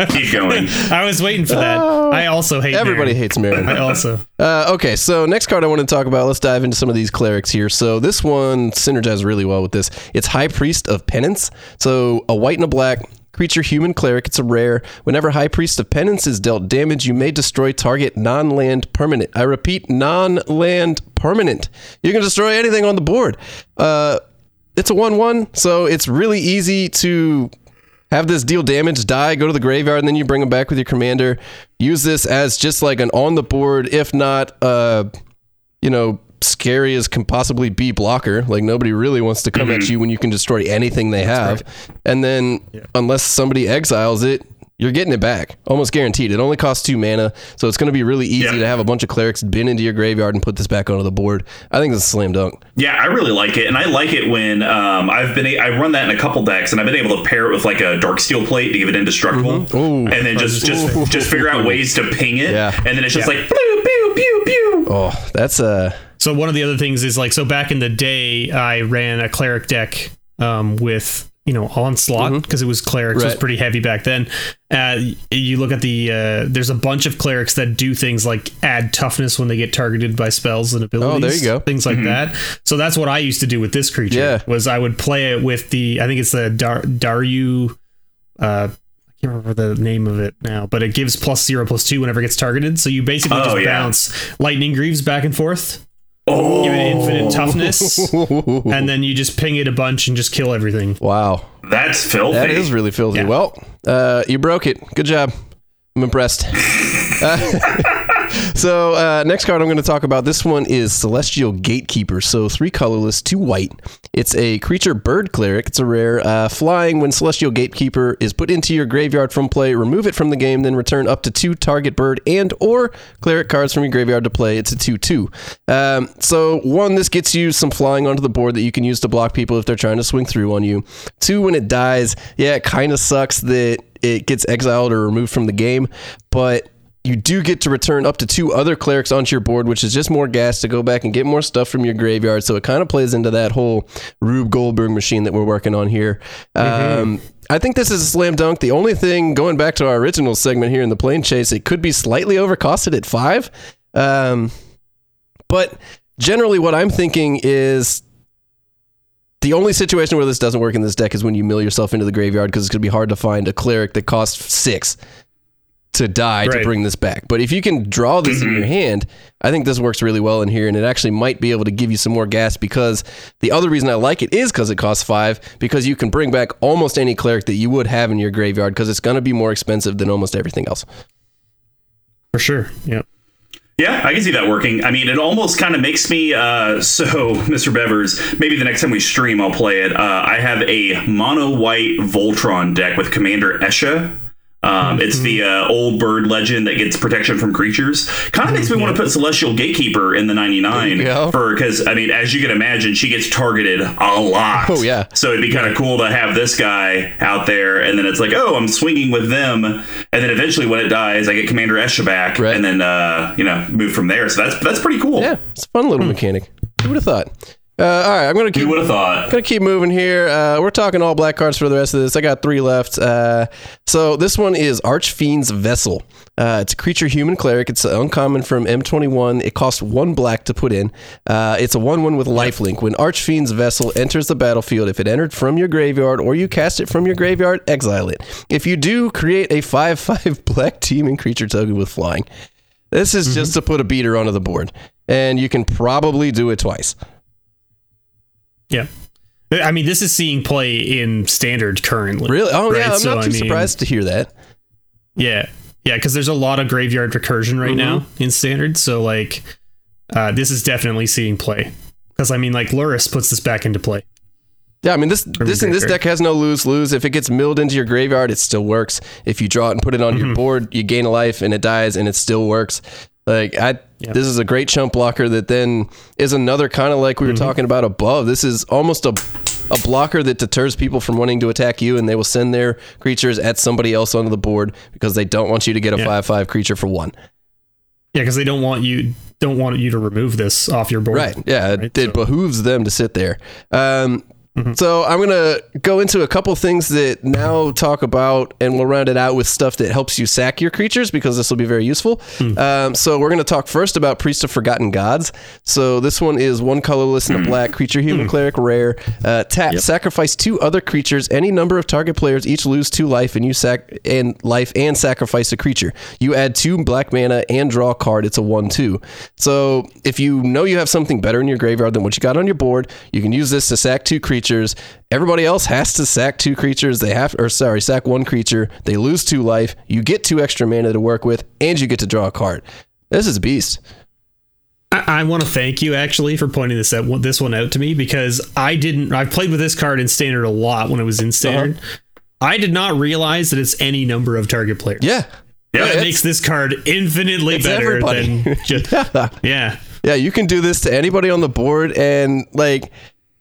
Keep going. I was waiting for that. Oh, I also hate everybody Marin. hates Marin. I also. Uh, okay, so next card I want to talk about. Let's dive into some of these clerics here. So this one synergizes really well with this. It's High Priest of Penance. So a white and a black creature human cleric. It's a rare. Whenever High Priest of Penance is dealt damage, you may destroy target non-land permanent. I repeat, non-land permanent. You can destroy anything on the board. Uh, it's a one one, so it's really easy to have this deal damage, die, go to the graveyard, and then you bring them back with your commander. Use this as just like an on-the-board, if not, uh, you know, scary as can possibly be blocker. Like, nobody really wants to come mm-hmm. at you when you can destroy anything they That's have right. and then yeah. unless somebody exiles it, you're getting it back almost guaranteed. It only costs two mana, so it's going to be really easy yeah. to have a bunch of clerics bin into your graveyard and put this back onto the board. I think this is a slam dunk. Yeah, I really like it, and I like it when um I've been a- I run that in a couple decks, and I've been able to pair it with like a dark steel plate to give it indestructible, mm-hmm. Ooh, and then just just ooh. just figure out ways to ping it, yeah. and then it's just yeah. like pew pew pew pew. Oh, that's a uh, so one of the other things is like, so back in the day, I ran a cleric deck um, with, you know, Onslaught, because mm-hmm. it was clerics, right. was pretty heavy back then. Uh, you look at the, uh, there's a bunch of clerics that do things like add toughness when they get targeted by spells and abilities. Oh, there you go. Things like mm-hmm. that. So that's what I used to do with this creature, yeah. was I would play it with the, I think it's the Dar- Daryu, uh, I I can't remember the name of it now, but it gives plus zero plus two whenever it gets targeted. So you basically oh, just yeah. bounce Lightning Greaves back and forth. Oh. Give it infinite toughness. And then you just ping it a bunch and just kill everything. Wow. That's filthy. That is really filthy. Yeah. Well, uh, you broke it. Good job. I'm impressed. uh, so uh, next card I'm going to talk about, this one is Celestial Gatekeeper. So three colorless, two white. It's a creature bird cleric. It's a rare uh, flying. When Celestial Gatekeeper is put into your graveyard from play, remove it from the game, then return up to two target bird and or cleric cards from your graveyard to play. It's a two two. Um, so one, this gets you some flying onto the board that you can use to block people if they're trying to swing through on you. Two, when it dies, yeah, it kind of sucks that it gets exiled or removed from the game, but you do get to return up to two other clerics onto your board, which is just more gas to go back and get more stuff from your graveyard. So it kind of plays into that whole Rube Goldberg machine that we're working on here. Mm-hmm. Um, I think this is a slam dunk. The only thing, going back to our original segment here in the Plane Chase, it could be slightly overcosted at five. Um, but generally what I'm thinking is, the only situation where this doesn't work in this deck is when you mill yourself into the graveyard, because it's going to be hard to find a cleric that costs six to die right. to bring this back. But if you can draw this in your hand, I think this works really well in here, and it actually might be able to give you some more gas, because the other reason I like it is because it costs five, because you can bring back almost any cleric that you would have in your graveyard, because it's going to be more expensive than almost everything else. For sure, yeah. Yeah, I can see that working. I mean, it almost kind of makes me, uh, so, Mister Bevers, maybe the next time we stream, I'll play it. Uh, I have a mono-white Voltron deck with Commander Esha. Um, mm-hmm. It's the uh, old bird legend that gets protection from creatures. Kind of makes me want to put Celestial Gatekeeper in the ninety-nine for, because, I mean, as you can imagine, she gets targeted a lot. Oh, yeah. So it'd be kind of cool to have this guy out there, and then it's like, oh, I'm swinging with them. And then eventually when it dies, I get Commander Esha back, right. and then, uh, you know, move from there. So that's that's pretty cool. Yeah, it's a fun little hmm. mechanic. Who would have thought? Uh, all right, I'm gonna keep. You would have thought. I'm gonna keep moving here. Uh, we're talking all black cards for the rest of this. I got three left. Uh, so this one is Archfiend's Vessel. Uh, it's a creature human cleric. It's uncommon from M twenty-one. It costs one black to put in. Uh, it's a one one with lifelink. When Archfiend's Vessel enters the battlefield, if it entered from your graveyard or you cast it from your graveyard, exile it. If you do, create a five five black teaming creature token with flying. This is mm-hmm. just to put a beater onto the board, and you can probably do it twice. Yeah, I mean, this is seeing play in Standard currently. Really? Oh, right? yeah, I'm so, not too I mean, surprised to hear that. Yeah, yeah, because there's a lot of graveyard recursion right mm-hmm. now in Standard, so, like, uh, this is definitely seeing play. Because, I mean, like, Lurrus puts this back into play. Yeah, I mean, this this in this deck has no lose-lose. If it gets milled into your graveyard, it still works. If you draw it and put it on mm-hmm. your board, you gain a life, and it dies, and it still works. Like, I... Yep. This is a great chump blocker that then is another kind of like we were mm-hmm. talking about above. This is almost a a blocker that deters people from wanting to attack you, and they will send their creatures at somebody else onto the board because they don't want you to get a yeah. five five creature for one. Yeah, because they don't want you don't want you to remove this off your board. Right. Yeah, right? it, it so. behooves them to sit there. Um, mm-hmm. So I'm gonna go into a couple things that now talk about, and we'll round it out with stuff that helps you sack your creatures, because this will be very useful. Mm. Um, so we're gonna talk first about Priest of Forgotten Gods. So this one is one colorless and a black creature, human mm. cleric, rare. Uh, tap, yep. sacrifice two other creatures. Any number of target players each lose two life, and you sac and life and sacrifice a creature. You add two black mana and draw a card. It's a one two. So if you know you have something better in your graveyard than what you got on your board, you can use this to sack two creatures. Everybody else has to sack two creatures. They have, or sorry, sack one creature. They lose two life. You get two extra mana to work with, and you get to draw a card. This is a beast. I, I want to thank you actually for pointing this out, this one out to me, because I didn't. I've played with this card in Standard a lot when it was in Standard. Uh-huh. I did not realize that it's any number of target players. Yeah, yeah. It makes this card infinitely better everybody. than just yeah. yeah. Yeah, you can do this to anybody on the board, and like.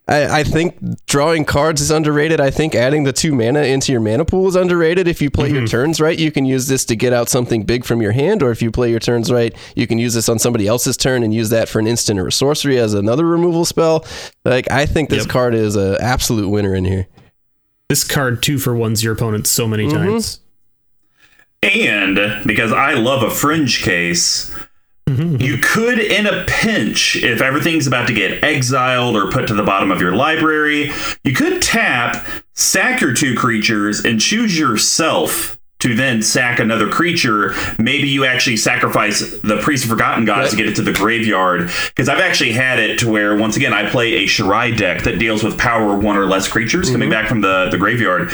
I, I think drawing cards is underrated. I think adding the two mana into your mana pool is underrated. If you play mm-hmm. your turns right, you can use this to get out something big from your hand, or if you play your turns right, you can use this on somebody else's turn and use that for an instant or a sorcery as another removal spell. Like, I think this yep. card is an absolute winner in here. This card two for ones your opponent so many mm-hmm. times. And because I love a fringe case, you could, in a pinch, if everything's about to get exiled or put to the bottom of your library, you could tap, sack your two creatures, and choose yourself to then sack another creature. Maybe you actually sacrifice the Priest of Forgotten Gods right. to get it to the graveyard. Because I've actually had it to where, once again, I play a Shirai deck that deals with power one or less creatures mm-hmm. coming back from the, the graveyard.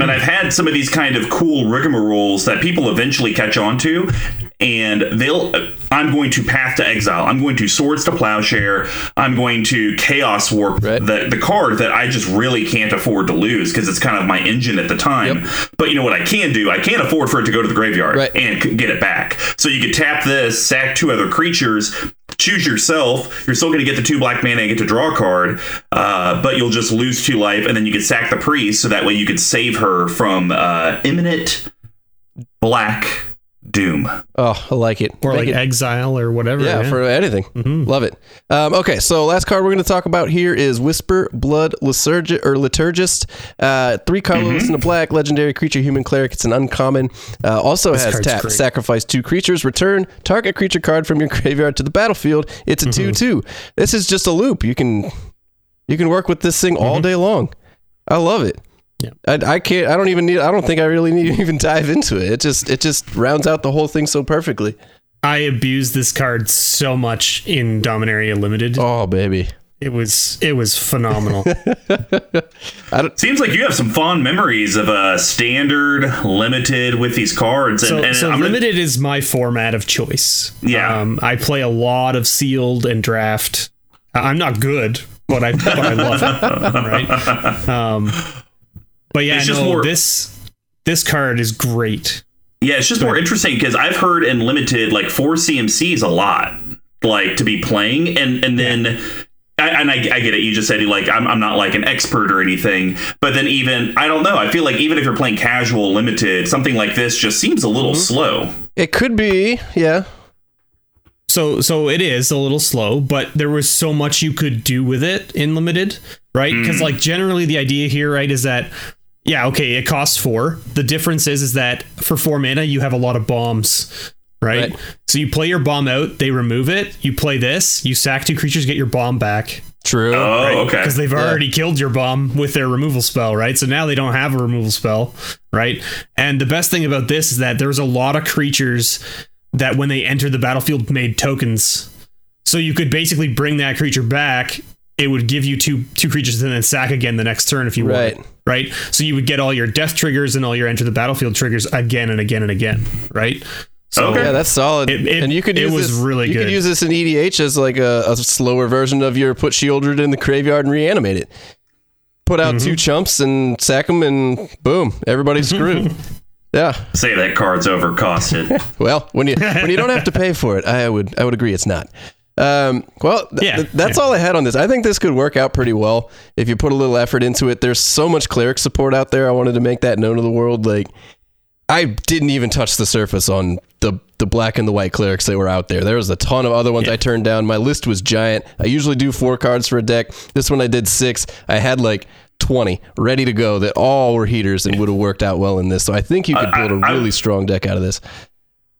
And I've had some of these kind of cool rigmaroles that people eventually catch on to, and they'll, I'm going to Path to Exile, I'm going to Swords to Plowshare, I'm going to Chaos Warp, right. the, the card that I just really can't afford to lose because it's kind of my engine at the time. Yep. But you know what I can do? I can't afford for it to go to the graveyard right. and get it back. So you could tap this, sack two other creatures, choose yourself. You're still going to get the two black mana and get to draw a card, uh, but you'll just lose two life, and then you can sack the priest, so that way you can save her from uh, imminent black doom. Oh, I like it. Or Make like it. Exile or whatever. Yeah, yeah. for anything. Mm-hmm. Love it. Um, okay, so last card we're going to talk about here is Whisper Blood Liturgi- or Liturgist. Uh, three colorless mm-hmm. and a black, legendary creature, human cleric. It's an uncommon. Uh, also this has tap, sacrifice two creatures, return target creature card from your graveyard to the battlefield. It's a two two. Mm-hmm. This is just a loop. You can you can work with this thing mm-hmm. all day long. I love it. Yeah. I, I can't. I don't even need. I don't think I really need to even dive into it. It just it just rounds out the whole thing so perfectly. I abused this card so much in Dominaria Limited. Oh baby, it was it was phenomenal. I don't, Seems like you have some fond memories of a uh, standard limited with these cards. And, so, and so limited gonna, is my format of choice. Yeah, um, I play a lot of sealed and draft. I'm not good, but I but I love it. Right. Um, But yeah, it's no, just more, this this card is great. Yeah, it's just but, more interesting because I've heard in limited like four C M Cs a lot, like to be playing, and and then I, and I, I get it. You just said like I'm I'm not like an expert or anything, but then even I don't know. I feel like even if you're playing casual limited, something like this just seems a little mm-hmm. slow. It could be, yeah. So so it is a little slow, but there was so much you could do with it in limited, right? Because mm. like generally the idea here, right, is that. Yeah, okay, it costs four. The difference is is that for four mana, you have a lot of bombs, right? right? So you play your bomb out, they remove it, you play this, you sack two creatures, get your bomb back. True. Oh, right? okay. Because they've yeah. already killed your bomb with their removal spell, right? So now they don't have a removal spell, right? And the best thing about this is that there's a lot of creatures that when they entered the battlefield made tokens. So you could basically bring that creature back. It would give you two two creatures and then sack again the next turn if you right. want. Right. So you would get all your death triggers and all your enter the battlefield triggers again and again and again. Right. So okay. yeah, that's solid. It, it, and you could use it was this, really you good. You could use this in E D H as like a, a slower version of your put Sheoldred in the graveyard and reanimate it. Put out mm-hmm. two chumps and sack them and boom, everybody's screwed. Yeah. Say that card's overcosted. Well, when you when you don't have to pay for it, I would I would agree it's not. Um, well, th- yeah, th- that's yeah. all I had on this. I think this could work out pretty well if you put a little effort into it. There's so much cleric support out there. I wanted to make that known to the world. Like, I didn't even touch the surface on the, the black and the white clerics that were out there. There was a ton of other ones yeah. I turned down. My list was giant. I usually do four cards for a deck. This one I did six. I had like twenty ready to go that all were heaters and would have worked out well in this. So I think you could build a really strong deck out of this.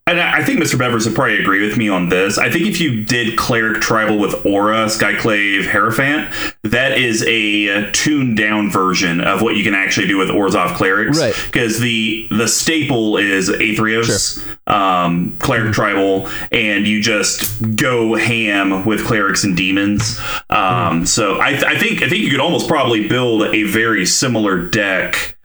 And I think Mister Bevers would probably agree with me on this. I think if you did Cleric Tribal with Orah, Skyclave Hierophant, that is a tuned-down version of what you can actually do with Orzhov Clerics. Right. Because the, the staple is Aetherios, sure. um, Cleric Tribal, and you just go ham with Clerics and Demons. Um, mm. So I, th- I think I think you could almost probably build a very similar deck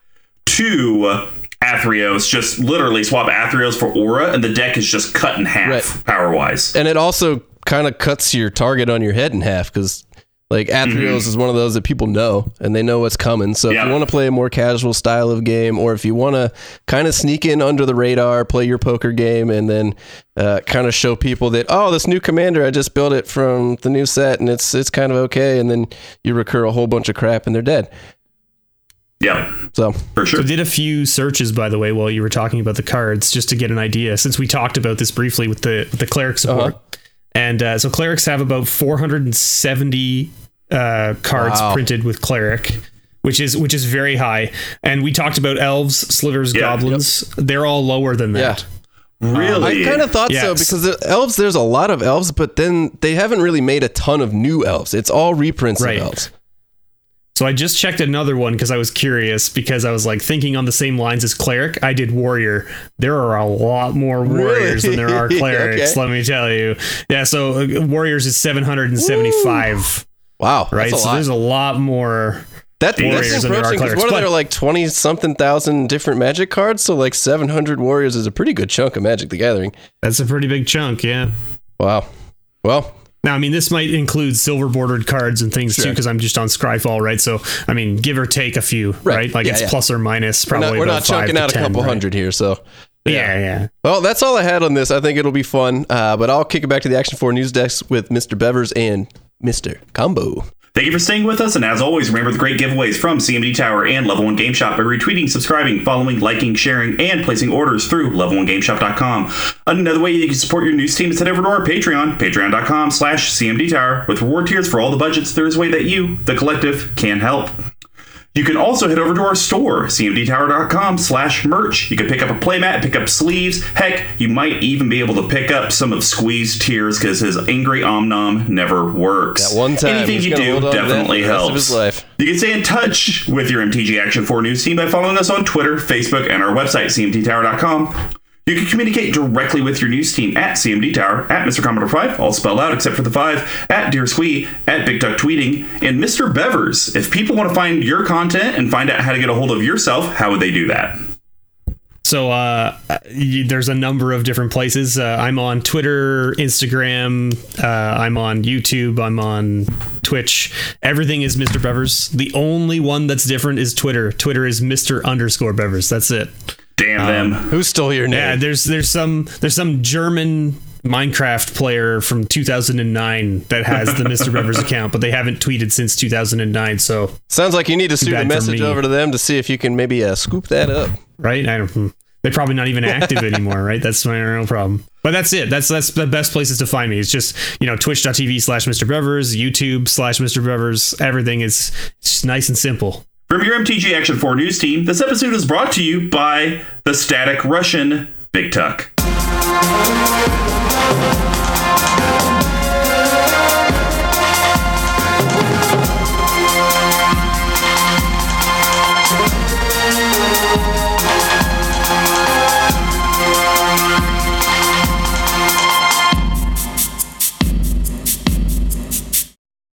to Aetherios, just literally swap Aetherios for Orah, and the deck is just cut in half right. power wise. And it also kind of cuts your target on your head in half because, like, Aetherios mm-hmm. is one of those that people know and they know what's coming. So, yeah. if you want to play a more casual style of game, or if you want to kind of sneak in under the radar, play your poker game, and then uh, kind of show people that, oh, this new commander, I just built it from the new set and it's it's kind of okay. And then you recur a whole bunch of crap and they're dead. Yeah, so for sure. So did a few searches, by the way, while you were talking about the cards, just to get an idea, since we talked about this briefly with the the cleric support. Uh-huh. And uh, so clerics have about four hundred seventy uh, cards wow. printed with cleric, which is which is very high. And we talked about elves, slithers, yeah. goblins. Yep. They're all lower than that. Yeah. Really? Um, I kind of thought yes. so, because the elves, there's a lot of elves, but then they haven't really made a ton of new elves. It's all reprints right. of elves. So I just checked another one because I was curious, because I was like thinking on the same lines as Cleric. I did Warrior. There are a lot more Warriors really? than there are Clerics, okay. let me tell you. Yeah, so uh, Warriors is seven hundred seventy-five. Woo. Wow. Right? So lot. there's a lot more that, Warriors that's than there are Clerics. What are there, but, like twenty-something thousand different Magic cards? So like seven hundred Warriors is a pretty good chunk of Magic the Gathering. That's a pretty big chunk, yeah. Wow. Well... Now, I mean, this might include silver bordered cards and things sure. too, because I'm just on Scryfall, right? So, I mean, give or take a few, right? right? Like yeah, it's yeah. plus or minus probably. We're not, we're not chunking out ten, a couple right? hundred here, so. Yeah. yeah, yeah. Well, that's all I had on this. I think it'll be fun, uh, but I'll kick it back to the Action four News Desk with Mister Bevers and Mister Combo. Thank you for staying with us, and as always, remember the great giveaways from C M D Tower and Level one Game Shop by retweeting, subscribing, following, liking, sharing, and placing orders through level one game shop dot com. Another way you can support your news team is head over to our Patreon, patreon dot com slash C M D Tower. With reward tiers for all the budgets, there is a way that you, the collective, can help. You can also head over to our store, C M D tower dot com slash merch. You can pick up a playmat, pick up sleeves. Heck, you might even be able to pick up some of Squee's tears because his angry omnom never works. That one time. Anything you do definitely helps. You can stay in touch with your M T G Action four news team by following us on Twitter, Facebook, and our website, C M D tower dot com. You can communicate directly with your news team at C M D Tower, at Mister Commodore five, all spelled out except for the five, at Dear Squee, at Big Tuck Tweeting, and Mister Bevers. If people want to find your content and find out how to get a hold of yourself, how would they do that? So uh, you, there's a number of different places. Uh, I'm on Twitter, Instagram. Uh, I'm on YouTube. I'm on Twitch. Everything is Mister Bevers. The only one that's different is Twitter. Twitter is Mister underscore Bevers. That's it. Damn them! Um, Who stole your name? Yeah, there's there's some there's some German Minecraft player from two thousand nine that has the Mister Bevers account, but they haven't tweeted since two thousand nine. So sounds like you need to shoot a message over to them to see if you can maybe uh, scoop that up. Right? I don't. They're probably not even active anymore, right? That's my real problem. But that's it. That's that's the best places to find me. It's just, you know, twitch dot t v slash Mister Bevers, YouTube slash Mister Bevers. Everything is just nice and simple. From your M T G Action four news team, this episode is brought to you by the static Russian Big Tuck.